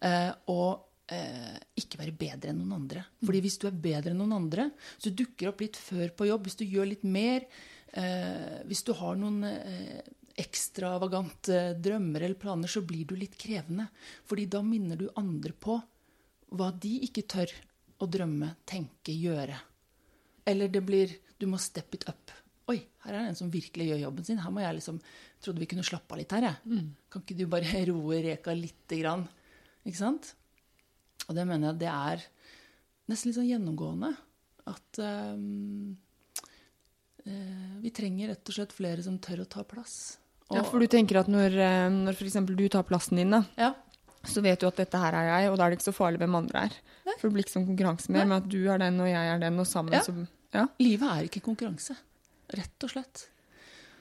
eh, å Eh, ikke være bedre enn noen andre. Fordi hvis du er bedre enn noen andre, så dukker opp litt før på jobb, hvis du gjør litt mer, eh, hvis du har noen eh, ekstravagante drømmer eller planer, så blir du litt krevende. Fordi da minner du andre på hva de ikke tør å drømme, tenke, gjøre. Eller det blir, du må step it up. Oi, her er det en som virkelig gjør jobben sin. Her må jeg liksom, trodde vi kunne slappe av litt her, jeg. Mm. Kan ikke du bare roe reka litt grann? Ikke sant? Og det mener jeg, det er nesten litt sånn gjennomgående, at um, uh, vi trenger rett og slett flere som tør å ta plass. Og, ja, for du tenker at når, når for eksempel du tar plassen din, da, ja. Så vet du at dette her er jeg, og da er det ikke så farlig hvem andre er. Nei. For det blir ikke sånn konkurranse mer, Nei. Men at du er den, og jeg er den, og sammen. Ja, så, ja. Livet er ikke konkurranse, rett og slett.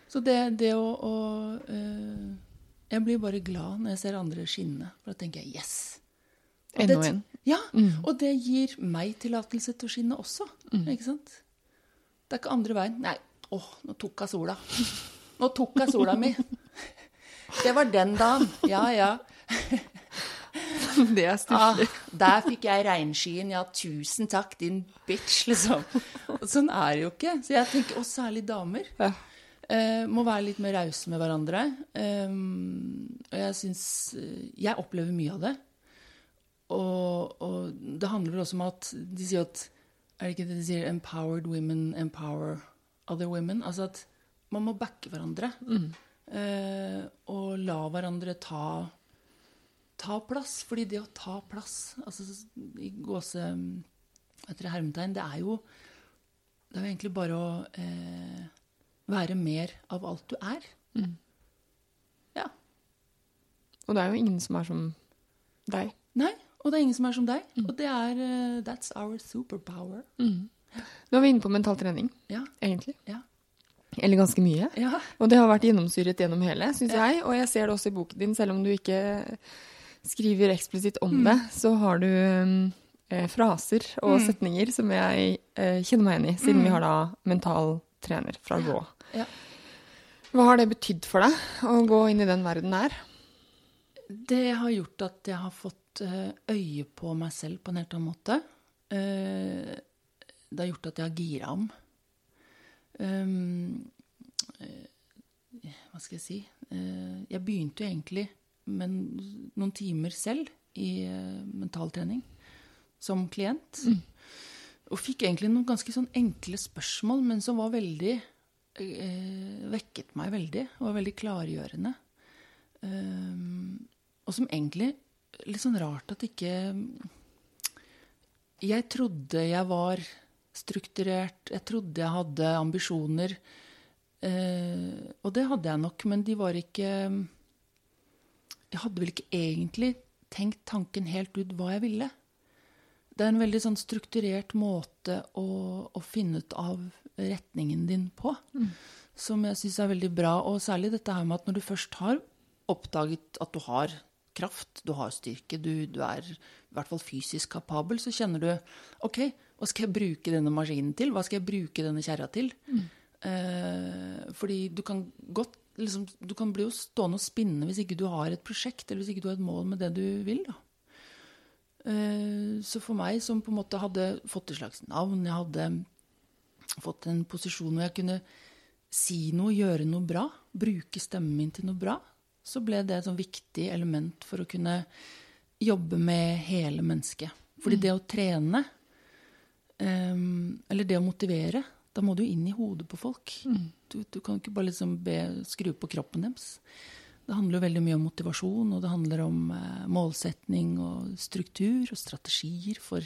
Så det, det å... å uh, jeg blir bare glad når jeg ser andre skinne, for da tenker jeg, yes! Og det, ja, mm. og det gir meg tillatelse til å skinne også, mm. ikke sant? Det er ikke andre veien. Nei, åh, nå tok jeg sola. Nå tok jeg sola mi. Det var den dagen. Ja, ja. Det er stusselig. Ah, der fikk jeg regnskyen, ja, tusen takk, din bitch, liksom. Og sånn er det jo ikke. Så jeg tenker, og særlig damer, ja. eh, må være litt mer rause med hverandre. Um, og jeg synes, jeg opplever mye av det. Og, og det handler også om at, de sier at, er det ikke det de sier, empowered women, empower other women? Altså at man må backe hverandre. Mm. Eh, og la hverandre ta... ta plass, fordi det å ta plass, altså I gåse etter hermetegn, det er jo det er jo egentlig bare å eh, være mer av alt du er. Mm. Ja. Og det er jo ingen som er som deg. Nei, og det er ingen som er som deg, mm. og det er uh, that's our superpower. Mm. Nå er vi inne på mental trening, ja. Egentlig. Ja. Eller ganske mye. Ja. Og det har vært gjennomsyret gjennom hele, synes ja. Jeg, og jeg ser det også I boken din, selv om du ikke skriver eksplisitt om mm. det, så har du eh, fraser og mm. setninger som jeg eh, kjenner meg igjen I, siden mm. vi har da mental trener fra ja. Gå. Ja. Hva har det betydd for deg, å gå inn i den verden her? Det har gjort at jeg har fått øye på meg selv på en helt annen måte. Det har gjort at jeg har giret om. Um, hva skal jeg si? Jeg begynte jo egentlig men noen timer selv I uh, mentaltrening som klient mm. og fikk egentlig noen ganske sånn enkle spørsmål, men som var veldig uh, vekket meg veldig og var veldig klargjørende um, og som egentlig litt sånn rart at ikke jeg trodde jeg var strukturert, jeg trodde jeg hadde ambisjoner uh, og det hadde jeg nok, men de var ikke Jeg hadde vel ikke egentlig tenkt tanken helt ut hva jeg ville. Det er en veldig sånn strukturert måte å, å finne ut av retningen din på, mm. som jeg synes er veldig bra, og særlig dette her med at når du først har oppdaget at du har kraft, du har styrke, du, du er I hvert fall fysisk kapabel, så kjenner du, ok, hva skal jeg bruke denne maskinen til? Hva skal jeg bruke denne kjerra til? Mm. Eh, fordi du kan godt Liksom, du kan bli jo stående og spinne hvis ikke du har et prosjekt, eller hvis ikke du har et mål med det du vil. Da. Så for meg, som på en måte hadde fått et slags navn, jeg hadde fått en posisjon hvor jeg kunne si noe, gjøre noe bra, bruke stemmen min til noe bra, så ble det et sånn viktig element for å kunne jobbe med hele mennesket. Fordi det å trene, eller det å motivere, da må du inn I hodet på folk. Mm. Du, du kan ikke bare liksom be, skru på kroppen deres. Det handler jo veldig mye om motivasjon, og det handler om eh, målsetning og struktur og strategier for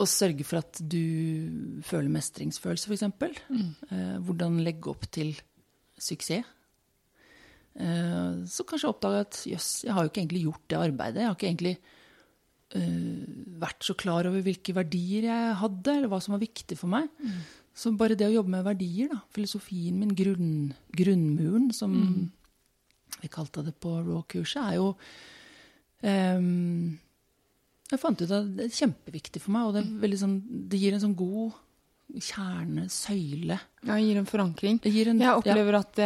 å sørge for at du føler mestringsfølelse, for eksempel. Mm. Eh, hvordan legge opp til suksess. Eh, så kanskje oppdage at, jøss, jeg har jo ikke egentlig gjort det arbeidet. Jeg har ikke egentlig... Uh, vært så klar over hvilke verdier jeg hadde, eller hva som var viktig for meg. Mm. Så bare det å jobbe med verdier, da, filosofien min, grunn, grunnmuren, som mm. vi kalte det på Raw-kurset, er jo, um, jeg fant ut at det er kjempeviktig for meg, og det, er veldig sånn, det gir en sånn god kjernesøyle. Ja, gir en forankring. Gir en, jeg opplever ja. At,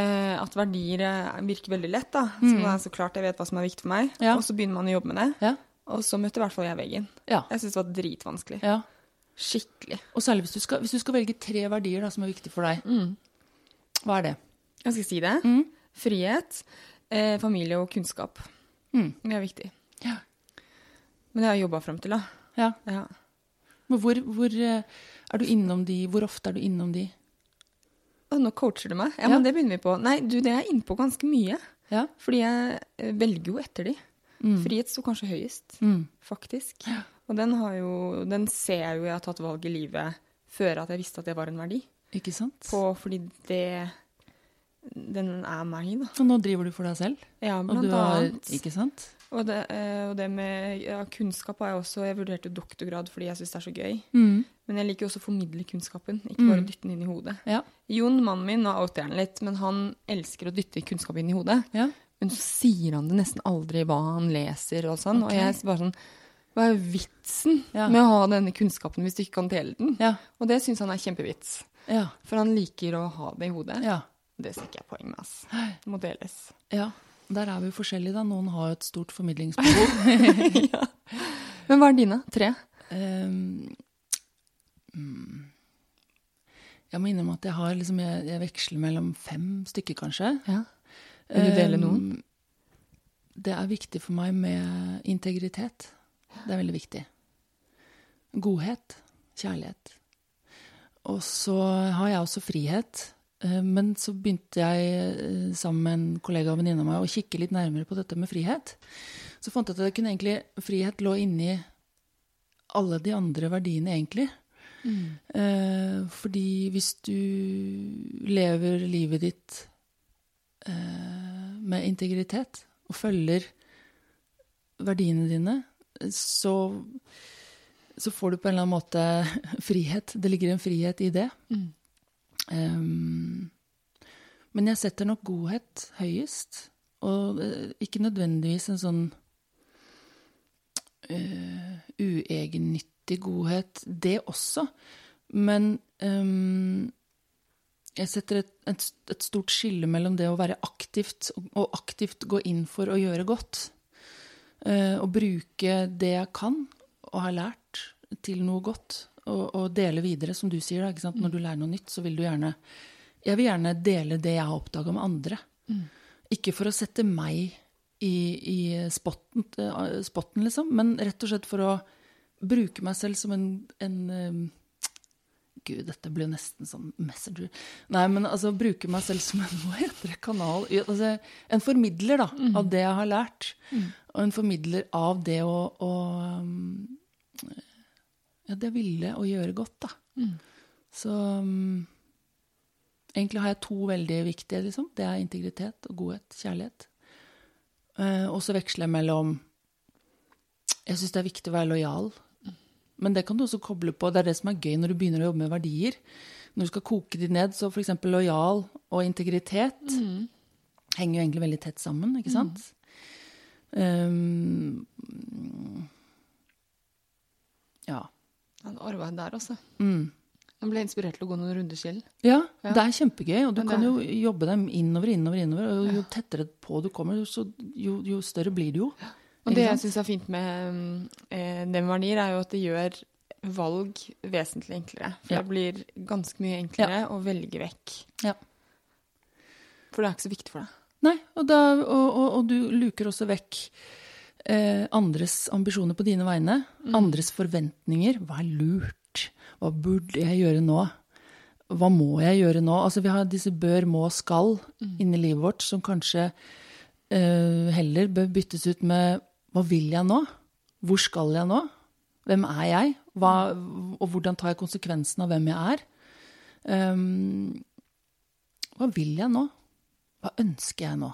at verdier virker veldig lett, da. Så mm. det er så klart jeg vet hva som er viktig for meg, ja. Og så begynner man å jobbe med det. Ja. Og så møtte I hvert fall jeg veggen. Ja. Jeg synes det var dritvanskelig. Ja. Skikkelig. Og særlig hvis du, skal, hvis du skal velge tre verdier da, som er viktige for deg. Mm. Hva er det? Jeg skal si det. Mm. Frihet, eh, familie og kunnskap. Mm. Det er viktig. Ja. Men det har jeg jobbet frem til da. Ja. Ja. Men hvor, hvor er du innom de? Hvor ofte er du innom de? Å, nå coacher du meg. Ja, ja, men det begynner vi på. Nei, du, det er jeg inne på ganske mye. Ja. Fordi jeg velger jo etter de. Mm. Frihet stod kanskje høyest, mm. faktisk. Ja. Og den, har jo, den ser jeg jo jeg har tatt valg I livet før at jeg visste at det var en verdi. Ikke sant? På, fordi det, den er meg, da. Og nå driver du for deg selv? Ja, blant annet. Ikke sant? Og det, og det med ja, kunnskap har jeg også, jeg vurderte doktorgrad fordi jeg synes det er så gøy. Mm. Men jeg liker også å formidle kunnskapen, ikke bare dytte den inn I hodet. Ja. Jon, mannen min, nå outer han litt, men han elsker å dytte kunnskap inn I hodet. Ja. Men så sier han det nesten aldri hva han leser og sånn. Okay. Og jeg bare sånn, hva er vitsen ja. Med å ha denne kunnskapen hvis du ikke kan dele den? Ja. Og det synes han er kjempevits. Ja. For han liker å ha det I hodet. Ja. Det ser ikke jeg poeng med, ass. Det må deles. Ja. der er vi jo forskjellige da. Noen har jo et stort formidlingsbehov. ja. Men hva er dine? Tre? Um, jeg må innrømme at jeg har liksom, jeg, jeg veksler mellom fem stykker kanskje. Ja. Vil du dele noen? Um, det er viktig for meg med integritet. Det er veldig viktig. Godhet, kjærlighet. Og så har jeg også frihet. Men så begynte jeg sammen med en kollega og venninne av meg å kikke litt nærmere på dette med frihet. Så fant jeg at det kunne egentlig, frihet lå inne i alle de andre verdiene egentlig. Mm. Fordi hvis du lever livet ditt med integritet og følger verdiene dine, så... så får du på en eller annen måte frihet. Det ligger en frihet i det. Mm. Um, men jeg setter nok godhet høyest, og ikke nødvendigvis en sånn uh, uegennyttig godhet, det også. Men um, jeg setter et, et, et stort skille mellom det å være aktivt, og aktivt gå inn for å gjøre godt, uh, og bruke det jeg kan, og har lært til noe godt, og, og dele videre, som du sier da, ikke sant? Når du lærer noe nytt, så vil du gjerne, jeg vil gjerne dele det jeg har oppdaget med andre. Mm. Ikke for å sette meg i, i spotten, spotten, liksom, men rett og slett for å bruke meg selv som en, en um, Gud, dette blir jo nesten sånn messenger. Nei, men altså, bruke meg selv som en, hva heter det, kanal? Altså, en formidler da, mm. av det jeg har lært, mm. og en formidler av det å, å ja, det ville å gjøre godt da. Mm. Så um, egentlig har jeg to veldig viktige, liksom. Det er integritet og godhet, kjærlighet. Uh, og så veksler jeg mellom, jeg synes det er viktig å være lojal, men det kan du også koble på. Det er det som er gøy når du begynner å jobbe med verdier. Når du skal koke de ned, så for eksempel lojal og integritet mm. henger jo egentlig veldig tett sammen, ikke sant? Mm. Um, ja. En arbeid der også. Mm. Jeg ble inspirert til å gå noen runder selv. Ja, ja, det er kjempegøy, og du det... kan jo jobbe dem innover, innover, innover, og jo ja. tettere på du kommer, så jo, jo større blir det jo. Ja. Og det jeg synes er fint med eh, det med verdier er jo at det gjør valg vesentlig enklere. For ja. det blir ganske mye enklere ja. å velge vekk. Ja. For det er ikke så viktig for deg. Nei, og, da, og, og, og du luker også vekk eh, andres ambisjoner på dine vegne. Mm. Andres forventninger. Hva er lurt? Hva burde jeg gjøre nå? Hva må jeg gjøre nå? Altså vi har disse bør, må, skal mm. inni livet vårt som kanskje eh, heller bør byttes ut med hva vil jeg nå? Hvor skal jeg nå? Hvem er jeg? Hva, og hvordan tar jeg konsekvensen av hvem jeg er? Um, hva vil jeg nå? Hva ønsker jeg nå?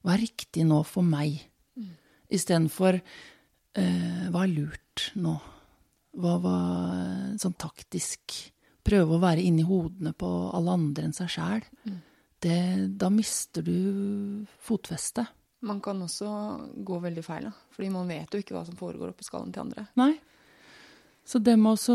Hva er riktig nå for meg? Mm. I stedet for, uh, hva er lurt nå? Hva var sånn taktisk? Prøve å være inne i hodene på alle andre enn seg selv. Mm. Det, da mister du fotfestet. Man kan også gå veldig feil, da. Fordi man vet jo ikke hva som foregår oppe i skallen til andre. Nei. Så det må også,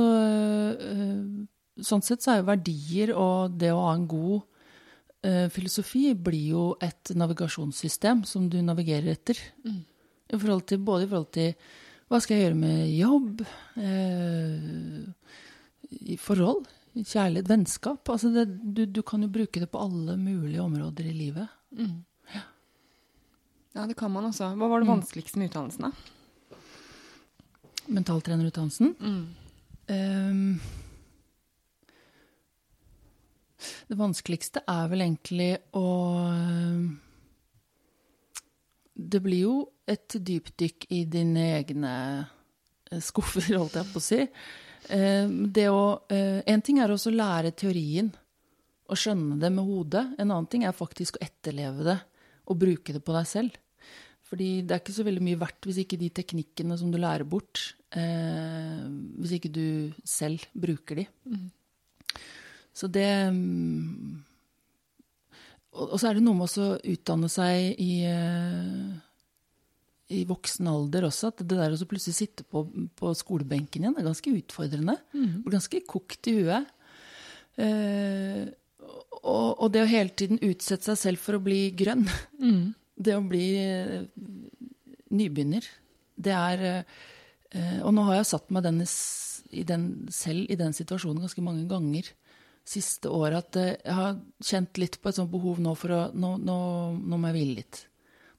sånn sett så er jo verdier, og det å ha en god filosofi blir jo et navigasjonssystem som du navigerer etter. Mm. I forhold til, både i forhold til hva skal jeg gjøre med jobb, eh, forhold, kjærlighet, vennskap. Altså det, du, du kan jo bruke det på alle mulige områder i livet. Mm. Ja, det kan man også. Hva var det vanskeligste med utdannelsen da? Mentaltrenerutdannelsen? Mm. Um, det vanskeligste er vel egentlig å... Det blir jo et dypdykk i dine egne skuffer, holdt jeg på å si. Um, det å, uh, en ting er også å lære teorien, og skjønne det med hodet. En annen ting er faktisk å etterleve det, og bruke det på deg selv. Fordi det er ikke så veldig mye verdt hvis ikke de teknikkene som du lærer bort, eh, hvis ikke du selv bruker de. Mm. Så det... Og, og så er det noe med å utdanne seg i, eh, i voksen alder også, at det der å plutselig sitte på, på skolebenken igjen er ganske utfordrende. Mm. Ganske kokt i huet. Eh... Og, og det å hele tiden utsette seg selv for å bli grønn, mm. det å bli nybegynner, det er, og nå har jeg satt meg denne, i den, selv i den situasjonen ganske mange ganger siste året, at jeg har kjent litt på et sånt behov nå for å, nå, nå, nå må jeg hvile litt.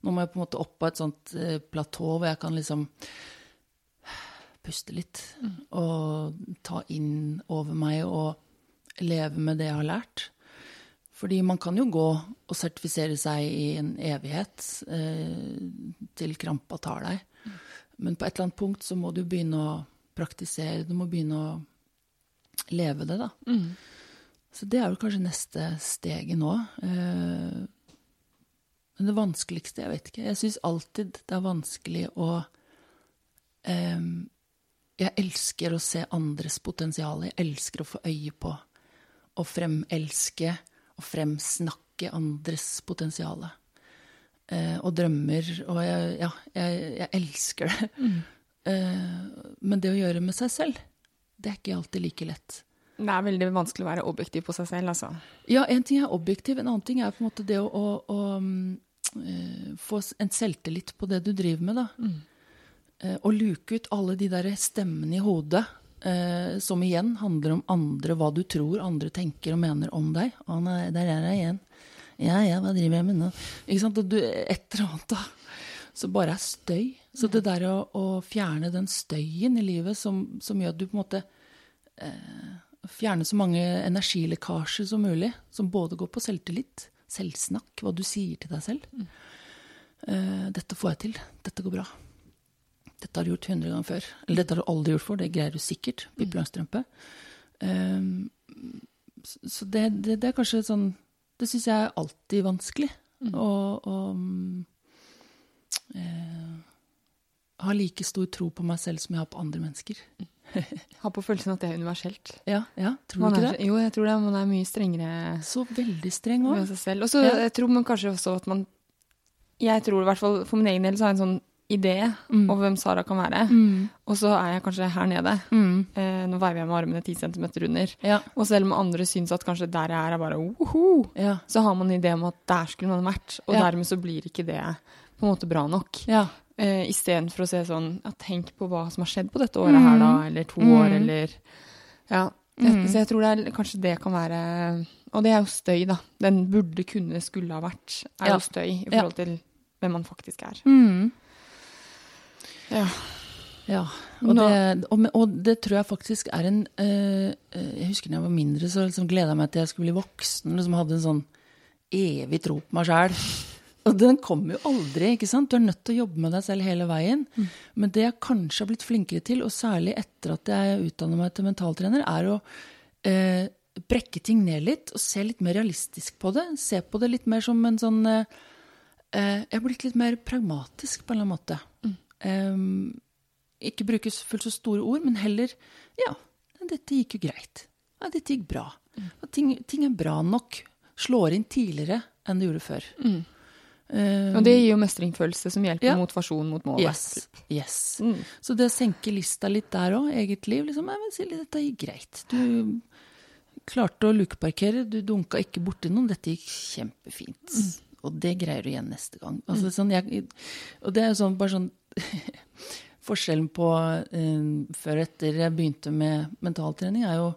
Nå må jeg på en måte opp på et sånt platå hvor jeg kan liksom puste litt og ta inn over meg og leve med det jeg har lært. Fordi man kan jo gå og sertifisere seg i en evighet eh, til krampa tar deg. Mm. Men på et eller annet punkt så må du begynne å praktisere, du må begynne å leve det da. Mm. Så det er jo kanskje neste steget nå. Eh, men det vanskeligste, jeg vet ikke. Jeg synes alltid det er vanskelig å... Eh, jeg elsker å se andres potensial, jeg elsker å få øye på, og fremelske og fremsnakke andres potensiale eh, og drømmer og jeg, ja, jeg, jeg elsker det mm. eh, men det å gjøre med seg selv det er ikke alltid like lett det er veldig vanskelig å være objektiv på seg selv altså. Ja, en ting er objektiv en annen ting er på en måte det å, å, å uh, få en selvtillit på det du driver med da mm. eh, og luke ut alle de der stemmene i hodet Uh, som igjen handler om andre, hva du tror andre tenker og mener om deg. Ah, nei, der er jeg igjen. Ja, ja, hva driver jeg med nå? Ikke sant? Og du, et eller annet da. Så bare er støy. Så det der å, å fjerne den støyen i livet som, som gjør at du på en måte uh, fjerner så mange energilekkasjer som mulig, som både går på selvtillit, selvsnakk, hva du sier til deg selv. Uh, dette får jeg til. Dette går bra. Dette har du gjort hundre ganger før. Eller dette har du aldri gjort for, det greier du sikkert. Pippi Langstrømpe. Um, så det, det, det er kanskje sånn, det synes jeg er alltid vanskelig. Mm. Og, og um, ha like stor tro på meg selv som jeg har på andre mennesker. Ha på følelsen at det er universelt. Ja, ja tror man du ikke er, det? Jo, jeg tror det. Man er mye strengere. Så veldig streng også. Med seg selv. Og så ja. Jeg tror man kanskje også at man, jeg tror i hvert fall for min egen del så har en sånn, idé mm. om hvem Sara kan være mm. og så er jeg kanskje her nede mm. eh, nå veiver jeg med armene ti centimeter under ja. Og selv om andre synes at kanskje der jeg er er bare woho ja. Så har man en idé om at der skulle man vært og ja. Dermed så blir ikke det på en måte bra nok ja. eh, i stedet for å se sånn ja, tenk på hva som har skjedd på dette året mm. her da eller to mm. år eller ja mm. så jeg tror det er, kanskje det kan være og det er jo støy da den burde kunne skulle ha vært er ja. Jo støy i forhold til ja. Hvem man faktisk er mm. Ja, ja. Og, det, og, og det tror jeg faktisk er en øh, jeg husker når jeg var mindre så liksom gledet jeg meg til jeg skulle bli voksen liksom hadde en sånn evig tro på meg selv og den kom jo aldri, ikke sant? Du er nødt til å jobbe med deg selv hele veien mm. men det jeg kanskje har blitt flinkere til og særlig etter at jeg utdannet meg til mentaltrener er å øh, brekke ting ned litt og se litt mer realistisk på det se på det litt mer som en sånn øh, jeg har blitt litt mer pragmatisk på en eller annen måte mm. Um, ikke bruke fullt så store ord, men heller, ja, dette gikk jo greit. Ja, dette gikk bra. Mm. Og ting, ting er bra nok. Slår inn tidligere enn det gjorde før. Mm. Um, og det gir jo mestringfølelse som hjelper ja. Motivasjon mot målet. Yes, yes. Mm. Så det senker lista litt der også, eget liv, liksom, jeg vil si, dette gikk greit. Du klarte å lukeparkere, du dunket ikke borti noen, dette gikk kjempefint. Mm. Og det greier du igjen neste gang. Altså, mm. sånn, jeg, og det er jo sånn, bare sånn, forskjellen på um, før og etter jeg begynte med mentaltrening er jo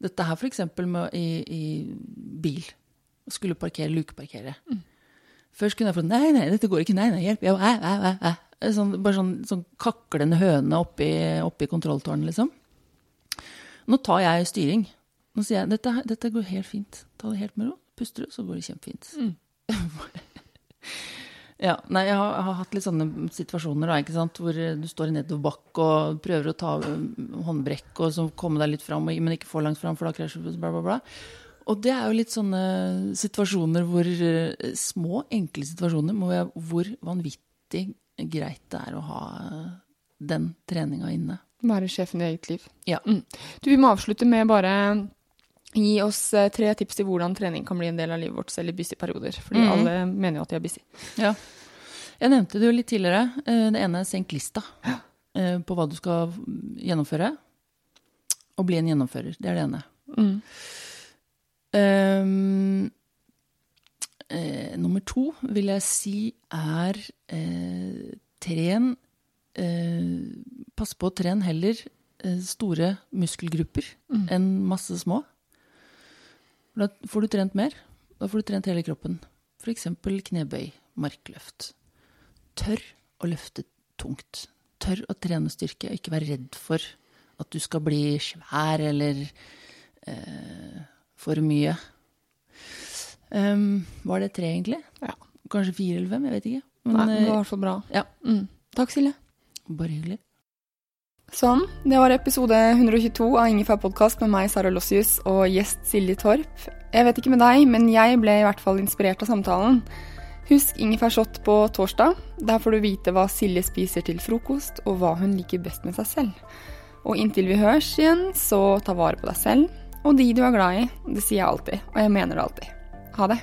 dette her for eksempel med, i, i bil skulle parkere, lukeparkere mm. først kunne jeg få nei, nei, dette går ikke, nei, nei, hjelp jeg, jeg, jeg, jeg. Sånn, bare sånn, sånn kaklende høne oppi, oppi kontrolltårnet liksom nå tar jeg styring nå sier jeg, dette, dette går helt fint ta det helt med ro, puster du, så går det kjempefint mm. Ja, nei, jeg har, jeg har hatt litt sånne situasjoner da, ikke sant, hvor du står i nedoverbakk og prøver å ta håndbrekk og så komme deg litt fram, men ikke for langt fram, for da krasjer du, bla, bla, bla. Og det er jo litt sånne situasjoner hvor, små, enkle situasjoner, hvor vanvittig greit det er å ha den treningen inne. Være sjefen i eget liv. Ja. Mm. Du, vi må avslutte med bare... Gi oss tre tips til hvordan trening kan bli en del av livet vårt, selv i busy perioder, fordi mm. alle mener jo at de er busy. Ja. Jeg nevnte det jo litt tidligere. Det ene er senk lista ja. På hva du skal gjennomføre, og bli en gjennomfører. Det er det ene. Mm. Um, Eh, nummer to vil jeg si er eh, tren eh, pass på å tren heller eh, store muskelgrupper mm. enn masse små. Da får du trent mer, da får du trent hele kroppen. For eksempel knebøy, markløft. Tør å løfte tungt. Tør å trene styrke, ikke være redd for at du skal bli svær eller eh, for mye. Um, var det tre egentlig? Ja. Kanskje fire eller fem, jeg vet ikke. Men, Nei, det var i hvert fall bra. Ja. Mm. Takk, Silje. Bare hyggelig. Sånn, det var episode one twenty-two av Ingefær-podcast med meg, Sara Lossius, og gjest Silje Torp. Jeg vet ikke med deg, men jeg ble i hvert fall inspirert av samtalen. Husk ingefærshot på torsdag. Der får du vite hva Silje spiser til frokost, og hva hun liker best med seg selv. Og inntil vi høres igjen, så ta vare på deg selv, og de du er glad i. Det sier jeg alltid, og jeg mener det alltid. Ha det!